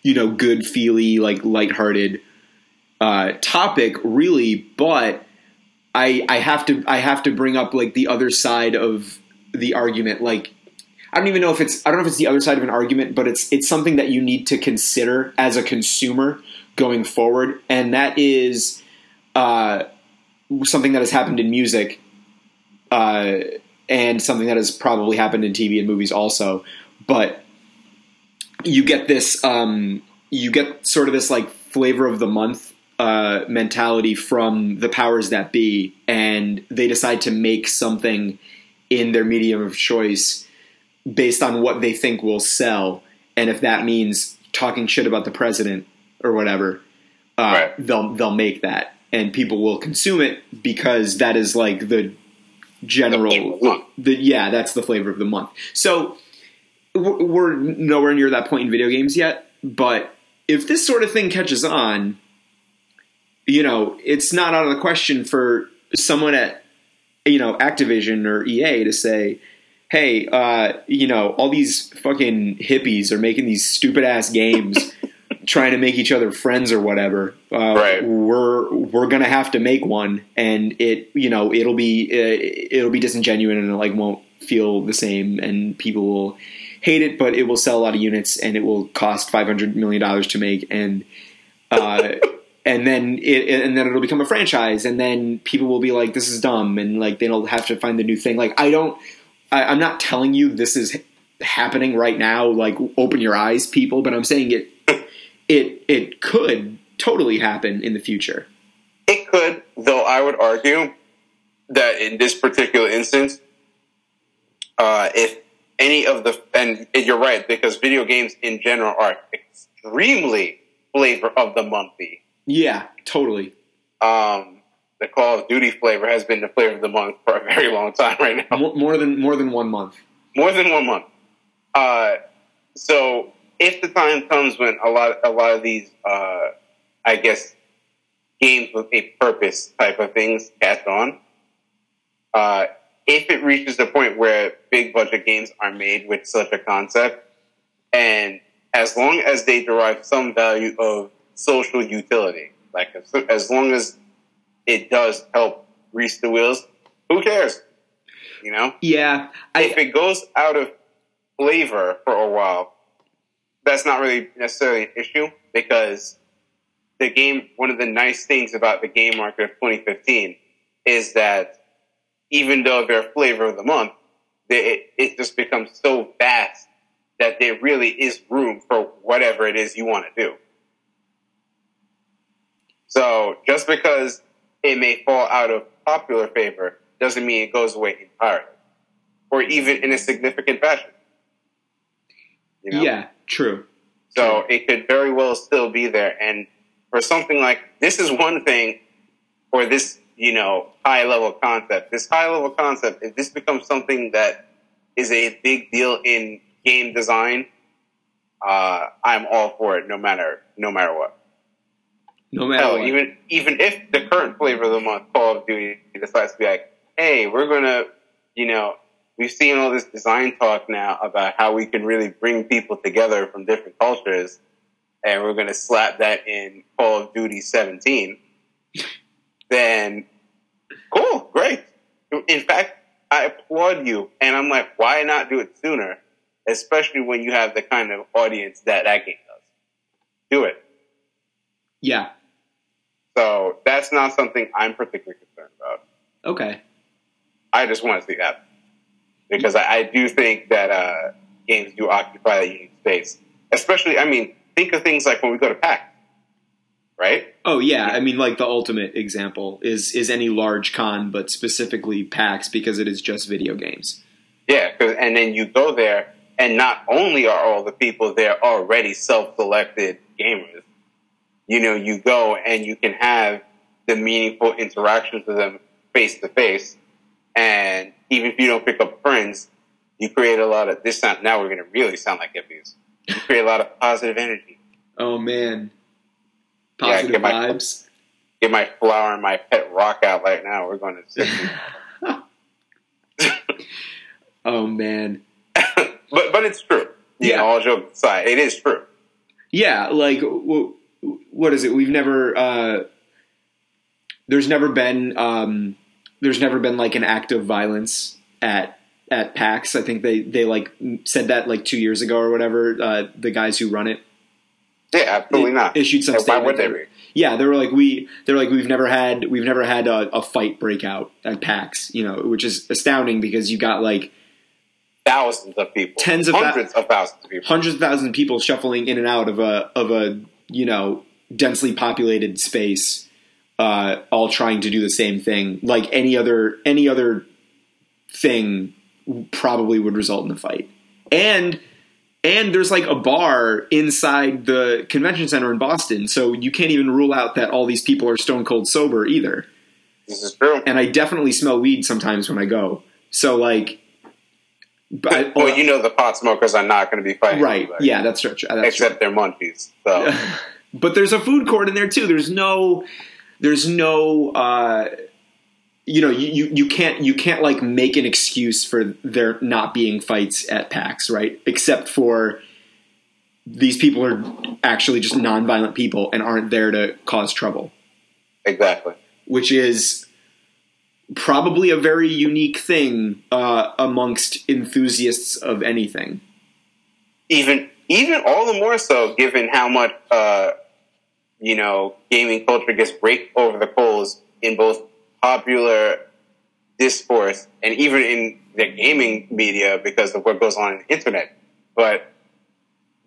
you know, good feely, like, lighthearted uh, topic, really, but. I, I have to I have to bring up, like, the other side of the argument. Like, I don't even know if it's I don't know if it's the other side of an argument, but it's it's something that you need to consider as a consumer going forward, and that is uh, something that has happened in music, uh, and something that has probably happened in T V and movies also. But you get this um, you get sort of this, like, flavor of the month Uh, mentality from the powers that be, and they decide to make something in their medium of choice based on what they think will sell, and if that means talking shit about the president or whatever, uh, right. they'll they'll make that, and people will consume it because that is, like, the general the, yeah that's the flavor of the month. So we're nowhere near that point in video games yet, but if this sort of thing catches on, you know, it's not out of the question for someone at, you know, Activision or E A to say, hey, uh, you know, all these fucking hippies are making these stupid ass games trying to make each other friends or whatever. Uh, right. We're, we're going to have to make one, and it, you know, it'll be, it, it'll be disingenuous, and it, like, won't feel the same, and people will hate it, but it will sell a lot of units, and it will cost five hundred million dollars to make. And, uh, And then it, and then it'll become a franchise, and then people will be like, "This is dumb," and, like, they'll have to find the new thing. Like, I don't, I, I'm not telling you this is happening right now. Like, open your eyes, people. But I'm saying it, it, it could totally happen in the future. It could, though. I would argue that in this particular instance, uh, if any of the, and you're right, because video games in general are extremely flavor of the monthy. Yeah, totally. Um, the Call of Duty flavor has been the flavor of the month for a very long time right now. More than more than one month. more than one month. Uh, so if the time comes when a lot, a lot of these, uh, I guess, games with a purpose type of things catch on, uh, if it reaches the point where big budget games are made with such a concept, and as long as they derive some value of social utility, like as long as it does help grease the wheels, who cares? You know? Yeah. I, if it goes out of flavor for a while, that's not really necessarily an issue, because the game, one of the nice things about the game market of twenty fifteen is that even though they're flavor of the month, they, it, it just becomes so vast that there really is room for whatever it is you want to do. So just because it may fall out of popular favor doesn't mean it goes away entirely, or even in a significant fashion. You know? Yeah, true. So true. It could very well still be there. And for something like, this is one thing, or this, you know, high-level concept. This high-level concept, if this becomes something that is a big deal in game design, uh, I'm all for it, no matter no matter what. No matter Hell, what. Even, even if the current flavor of the month, Call of Duty, decides to be like, hey, we're going to, you know, we've seen all this design talk now about how we can really bring people together from different cultures, and we're going to slap that in Call of Duty seventeen, then cool, great. In fact, I applaud you, and I'm like, why not do it sooner? Especially when you have the kind of audience that that game does. Do it. Yeah. So that's not something I'm particularly concerned about. Okay. I just want to see that. Because I, I do think that uh, games do occupy that unique space. Especially, I mean, think of things like when we go to PAX. Right? Oh, yeah. I mean, like, the ultimate example is, is any large con, but specifically PAX, because it is just video games. Yeah, 'cause, and then you go there, and not only are all the people there already self-selected gamers, you know, you go and you can have the meaningful interactions with them face-to-face, and even if you don't pick up friends, you create a lot of, this sound, now we're going to really sound like hippies, you create a lot of positive energy. Oh, man. Positive yeah, get vibes. My, get my flower and my pet rock out right now. We're going to sit. Oh, man. but but it's true. You yeah. know, all jokes aside, it is true. Yeah, like, w- what is it? We've never, uh, there's never been, um, there's never been, like, an act of violence at at PAX. I think they, they like, said that, like, two years ago or whatever, uh, the guys who run it. Yeah, absolutely it, not. Issued some yeah, statement. Why would they be? Yeah, they were like we. They're like we've never had we've never had a, a fight break out at PAX. You know, which is astounding because you got like thousands of people, tens of hundreds th- of thousands of people, hundreds of thousands of people shuffling in and out of a of a you know densely populated space, uh, all trying to do the same thing. Like any other any other thing probably would result in a fight. And. And there's like a bar inside the convention center in Boston, so you can't even rule out that all these people are stone cold sober either. This is true. And I definitely smell weed sometimes when I go. So like, but well, I, uh, you know, the pot smokers are not going to be fighting, right? Anybody, yeah, that's true. That's except true. They're munchies. So, but there's a food court in there too. There's no, there's no, uh, you know, you, you, you can't you can't like make an excuse for there not being fights at PAX, right? Except for these people are actually just nonviolent people and aren't there to cause trouble. Exactly. Which is probably a very unique thing uh, amongst enthusiasts of anything. Even even all the more so, given how much uh, you know gaming culture gets raked over the coals in both popular discourse and even in the gaming media because of what goes on in the internet. But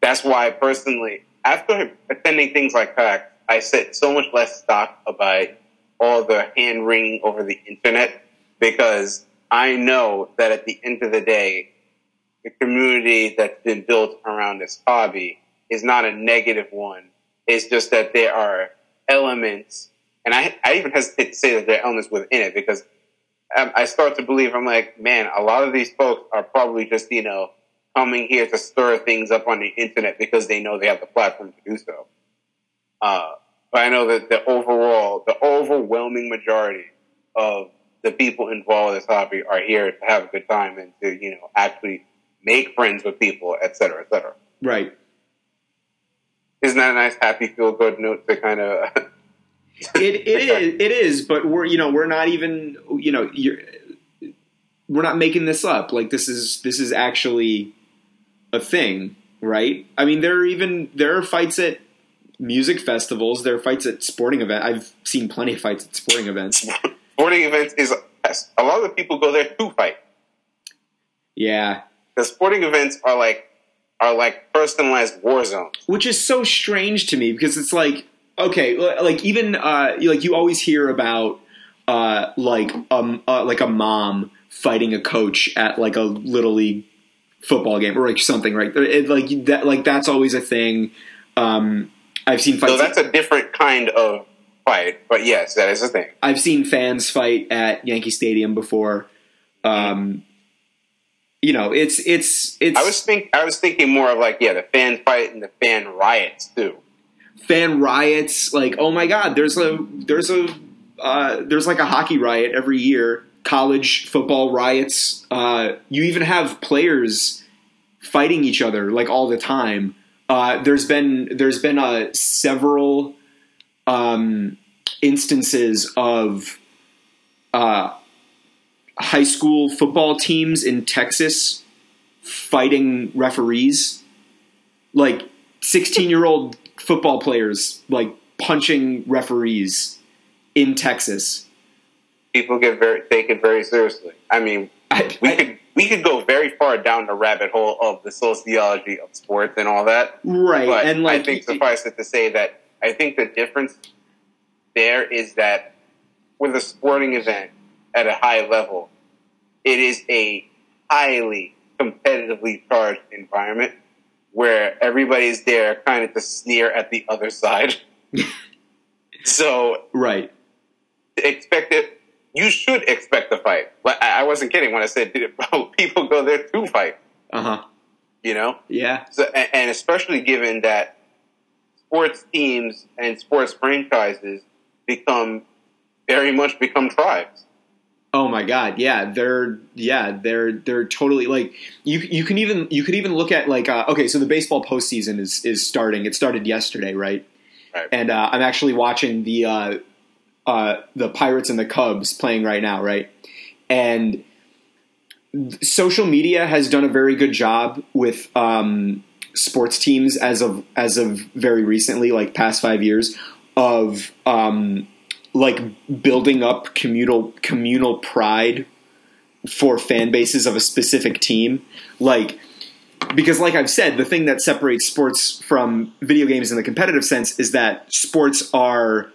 that's why personally, after attending things like PAX, I set so much less stock about all the hand wringing over the internet because I know that at the end of the day, the community that's been built around this hobby is not a negative one. It's just that there are elements. And I, I even hesitate to say that there are elements within it because I start to believe, I'm like, man, a lot of these folks are probably just, you know, coming here to stir things up on the internet because they know they have the platform to do so. Uh, but I know that the overall, the overwhelming majority of the people involved in this hobby are here to have a good time and to, you know, actually make friends with people, et cetera, et cetera. Right. Isn't that a nice, happy, feel-good note to kind of... It, it is, it is, but we're, you know, we're not even, you know, you're, we're not making this up. Like, this is, this is actually a thing, right? I mean, there are even, there are fights at music festivals, there are fights at sporting events. I've seen plenty of fights at sporting events. Sporting events is, a lot of the people go there to fight. Yeah. The sporting events are like, are like personalized war zones. Which is so strange to me, because it's like, okay, like even uh, like you always hear about uh, like um uh, like a mom fighting a coach at like a little league football game or like something, right? It, like that, like that's always a thing. Um, I've seen fights. So that's a different kind of fight, but yes, that is a thing. I've seen fans fight at Yankee Stadium before. Um, you know, it's it's it's. I was think I was thinking more of like yeah, the fan fight and the fan riots too. Fan riots, like, oh my God, there's a there's a uh, there's like a hockey riot every year. College football riots. Uh, you even have players fighting each other like all the time. Uh, there's been there's been uh, several um, instances of uh, high school football teams in Texas fighting referees, like sixteen year old. Football players like punching referees in Texas. People get very take it very seriously. I mean, I, we I, could we could go very far down the rabbit hole of the sociology of sports and all that, right? But and like, I think suffice it to say that I think the difference there is that with a sporting event at a high level, it is a highly competitively charged environment, where everybody's there kind of to sneer at the other side. So right, expect it. You should expect the fight. Like, I wasn't kidding when I said people go there to fight. Uh huh. You know. Yeah. So and, and especially given that sports teams and sports franchises become very much become tribes. Oh my God! Yeah, they're yeah they're they're totally like you. You can even you could even look at like uh, okay, so the baseball postseason is is starting. It started yesterday, right? Right. And uh, I'm actually watching the uh, uh, the Pirates and the Cubs playing right now, right? And social media has done a very good job with um, sports teams as of as of very recently, like past five years of. Um, like building up communal communal pride for fan bases of a specific team. Like, because like I've said, the thing that separates sports from video games in the competitive sense is that sports are,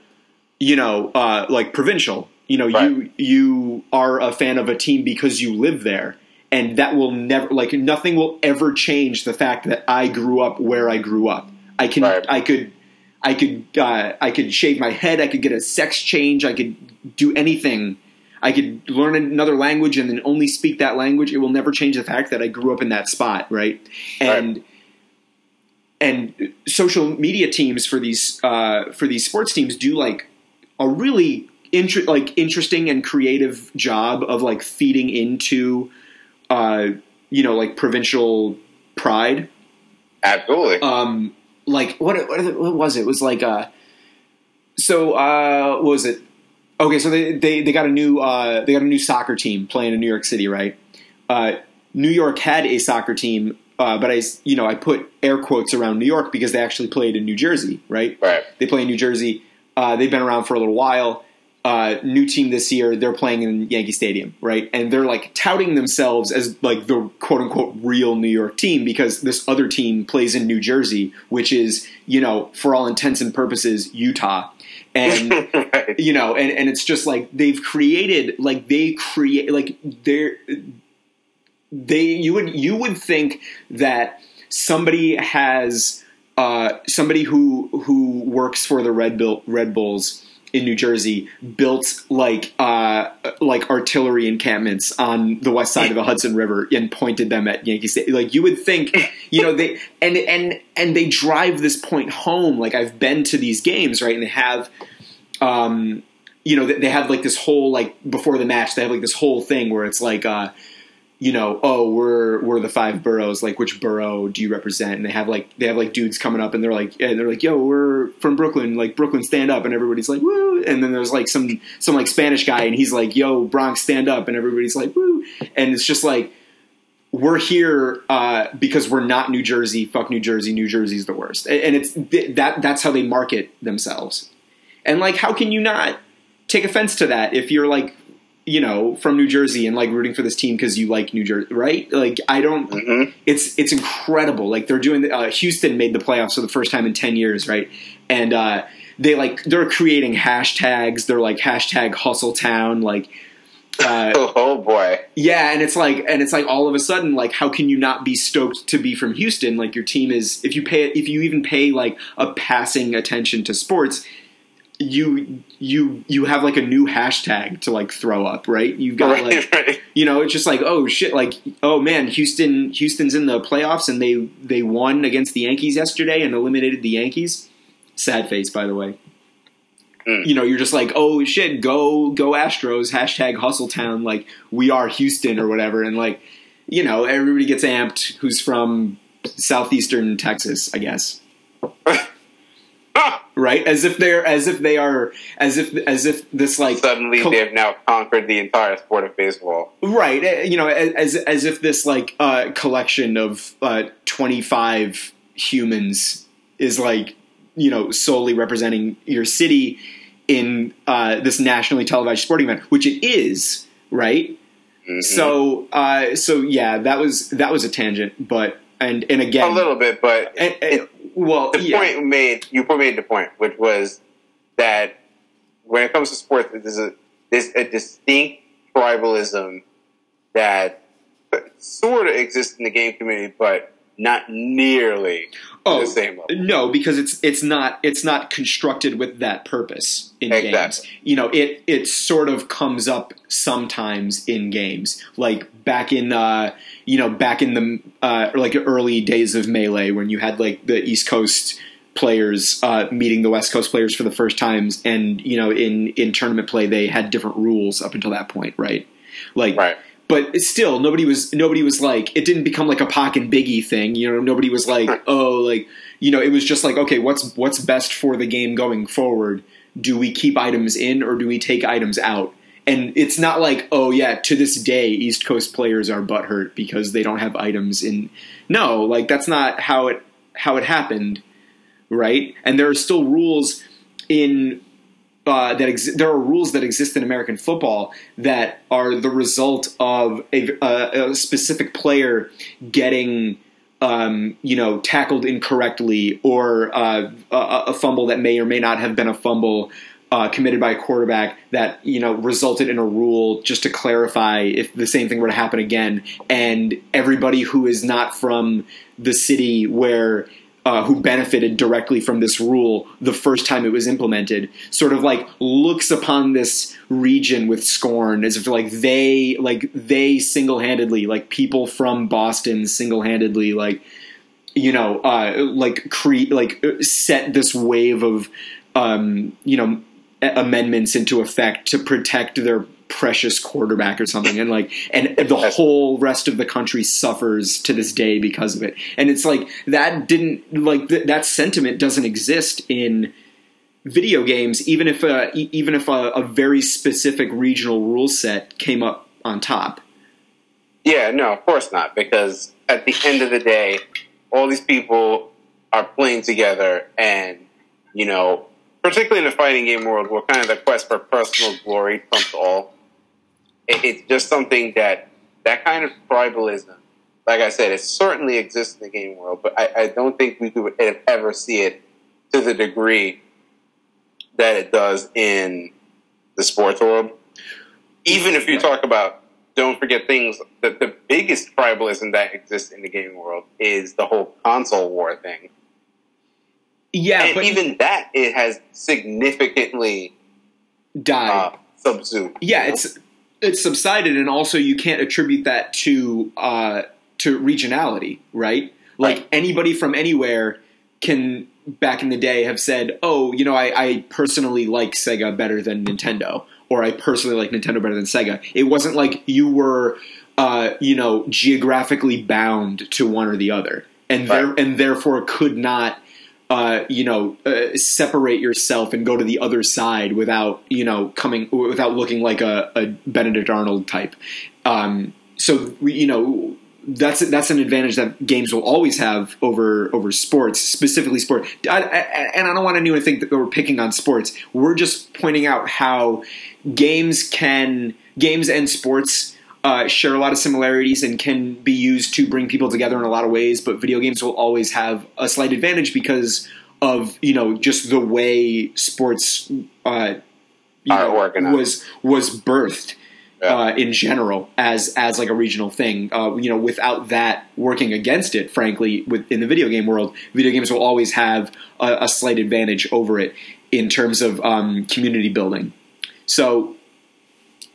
you know, uh, like provincial, you know, right. you, you are a fan of a team because you live there, and that will never, like nothing will ever change the fact that I grew up where I grew up. I can, right. I could, I could uh, I could shave my head. I could get a sex change. I could do anything. I could learn another language and then only speak that language. It will never change the fact that I grew up in that spot, right? And right. and social media teams for these uh, for these sports teams do like a really inter- like interesting and creative job of like feeding into uh, you know like provincial pride. Absolutely. Um, Like what? What was it? It was like uh, so uh, what was it? Okay, so they, they, they got a new uh, they got a new soccer team playing in New York City, right? Uh, New York had a soccer team, uh, but I you know I put air quotes around New York because they actually played in New Jersey, right? Right. They play in New Jersey. Uh, they've been around for a little while. Uh, new team this year. They're playing in Yankee Stadium, right? And they're like touting themselves as like the quote unquote real New York team because this other team plays in New Jersey, which is, you know, for all intents and purposes, Utah. And, right. you know, and, and it's just like they've created like they create like they're they you would you would think that somebody has uh, somebody who who works for the Red Bull Red Bulls in New Jersey built like uh, like artillery encampments on the west side of the Hudson River and pointed them at Yankee Stadium. Like you would think, you know, they and and and they drive this point home. Like I've been to these games, right, and they have, um, you know, they have like this whole like before the match, they have like this whole thing where it's like. Uh, You know, oh, we're we're the five boroughs. Like, which borough do you represent? And they have like they have like dudes coming up, and they're like, and they're like, yo, we're from Brooklyn. Like, Brooklyn, stand up, and everybody's like, woo. And then there's like some some like Spanish guy, and he's like, yo, Bronx, stand up, and everybody's like, woo. And it's just like we're here uh, because we're not New Jersey. Fuck New Jersey. New Jersey's the worst. And it's that that's how they market themselves. And like, how can you not take offense to that if you're like. You know, from New Jersey and like rooting for this team because you like New Jersey, right? Like, I don't. Mm-hmm. It's it's incredible. Like they're doing. The, uh, Houston made the playoffs for the first time in ten years, right? And uh, they like they're creating hashtags. They're like hashtag Hustle Town. Like, uh, oh, oh boy, yeah. And it's like and it's like all of a sudden, like, how can you not be stoked to be from Houston? Like your team is. If you pay, if you even pay like a passing attention to sports. You you you have like a new hashtag to like throw up, right? You've got right, like right. You know, it's just like, oh shit, like, oh man, Houston Houston's in the playoffs and they they won against the Yankees yesterday and eliminated the Yankees. Sad face, by the way. Mm. You know, you're just like, oh shit, go go Astros, hashtag Hustle Town, like we are Houston or whatever, and like, you know, everybody gets amped who's from southeastern Texas, I guess. Right, as if they're, as if they are, as if, as if this like suddenly co- they have now conquered the entire sport of baseball. Right, you know, as as if this like uh, collection of uh, twenty-five humans is like, you know, solely representing your city in uh, this nationally televised sporting event, which it is, right? Mm-hmm. So, uh, so yeah, that was that was a tangent, but and and again a little bit, but. And, and, it, Well, the yeah. point made you made the point, which was that when it comes to sports, there's a there's a distinct tribalism that sort of exists in the game community, but not nearly oh, the same level. No, because it's it's not it's not constructed with that purpose in exactly. games. You know, it it sort of comes up sometimes in games, like back in uh, you know back in the uh, like early days of Melee, when you had like the East Coast players uh, meeting the West Coast players for the first times, and you know in in tournament play they had different rules up until that point, right? Like. Right. But still, nobody was nobody was like, it didn't become like a Pac and Biggie thing, you know. Nobody was like, oh, like, you know, it was just like, okay, what's what's best for the game going forward? Do we keep items in or do we take items out? And it's not like, oh yeah, to this day, East Coast players are butthurt because they don't have items in. No, like that's not how it how it happened, right? And there are still rules in. Uh, that ex- there are rules that exist in American football that are the result of a, uh, a specific player getting, um, you know, tackled incorrectly or uh, a, a fumble that may or may not have been a fumble uh, committed by a quarterback that, you know, resulted in a rule just to clarify if the same thing were to happen again. And everybody who is not from the city where – Uh, who benefited directly from this rule the first time it was implemented, sort of like looks upon this region with scorn as if like they like they single-handedly, like people from Boston single-handedly, like, you know, uh, like create like set this wave of um, you know amendments into effect to protect their precious quarterback or something, and like and the whole rest of the country suffers to this day because of it. And it's like that didn't like th- that sentiment doesn't exist in video games, even if a, even if a, a very specific regional rule set came up on top. Yeah, no, of course not, because at the end of the day, all these people are playing together, and you know, particularly in the fighting game world, where kind of the quest for personal glory trumps all. It's just something that, that kind of tribalism, like I said, it certainly exists in the game world, but I, I don't think we could ever see it to the degree that it does in the sports world. Even if you talk about, don't forget things, that the biggest tribalism that exists in the game world is the whole console war thing. Yeah, and but even that, it has significantly died. Uh, subsumed. Yeah, it's it's subsided, and also you can't attribute that to uh, to regionality, right? Like right. Anybody from anywhere can back in the day have said, oh, you know, I, I personally like Sega better than Nintendo, or I personally like Nintendo better than Sega. It wasn't like you were, uh, you know, geographically bound to one or the other, and right. there, and therefore could not, uh, you know, uh, separate yourself and go to the other side without, you know, coming without looking like a, a Benedict Arnold type. Um, so, you know. That's that's an advantage that games will always have over over sports, specifically sport. I, I, and I don't want anyone to think that we're picking on sports. We're just pointing out how games can games and sports uh, share a lot of similarities and can be used to bring people together in a lot of ways. But video games will always have a slight advantage because of, you know, just the way sports uh, you know, organized. was was birthed. Uh, in general, as as like a regional thing, uh, you know, without that working against it, frankly, with, in the video game world, video games will always have a, a slight advantage over it in terms of um, community building. So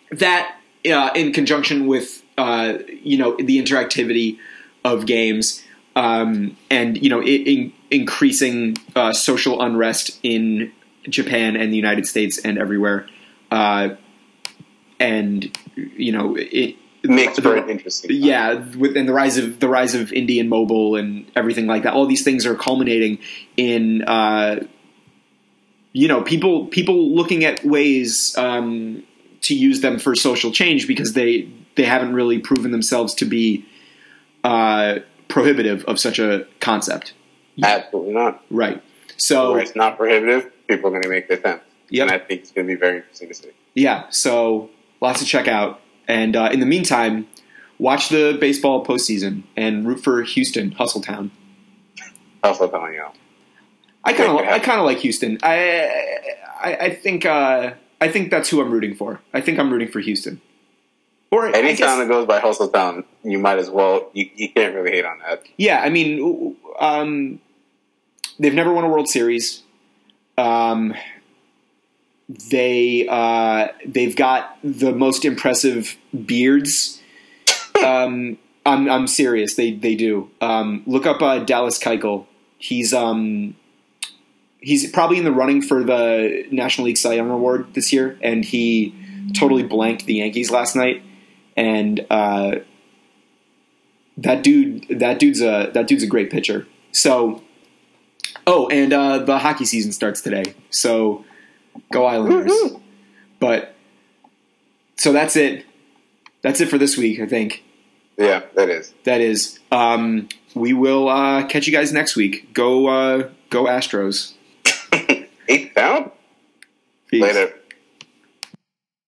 that, uh, in conjunction with uh, you know, the interactivity of games um, and you know in, increasing uh, social unrest in Japan and the United States and everywhere. Uh, And you know it makes for an interesting. Yeah, with and the rise of the rise of indie and mobile and everything like that. All these things are culminating in uh, you know people people looking at ways um, to use them for social change because they they haven't really proven themselves to be uh, prohibitive of such a concept. Absolutely not. Right. So where it's not prohibitive, people are going to make their attempts. Yeah, and I think it's going to be very interesting to see. Yeah. So. Lots to check out. And uh, in the meantime, watch the baseball postseason and root for Houston, Hustletown. Hustletown, yeah. I kind of, I kind of like Houston. I, I, I think, uh, I think that's who I'm rooting for. I think I'm rooting for Houston. Or any town that goes by Hustletown, you might as well. You, you can't really hate on that. Yeah, I mean, um, they've never won a World Series. Um. They uh, they've got the most impressive beards. Um, I'm I'm serious. They they do. Um, look up uh, Dallas Keuchel. He's um he's probably in the running for the National League Cy Young Award this year, and he totally blanked the Yankees last night. And uh, that dude that dude's a that dude's a great pitcher. So oh, and uh, the hockey season starts today. So. Go Islanders. Woo-hoo. But so that's it. That's it for this week, I think. Yeah, that is. That is. Um, we will uh, catch you guys next week. Go uh, go Astros. Eight down. Peace. Later.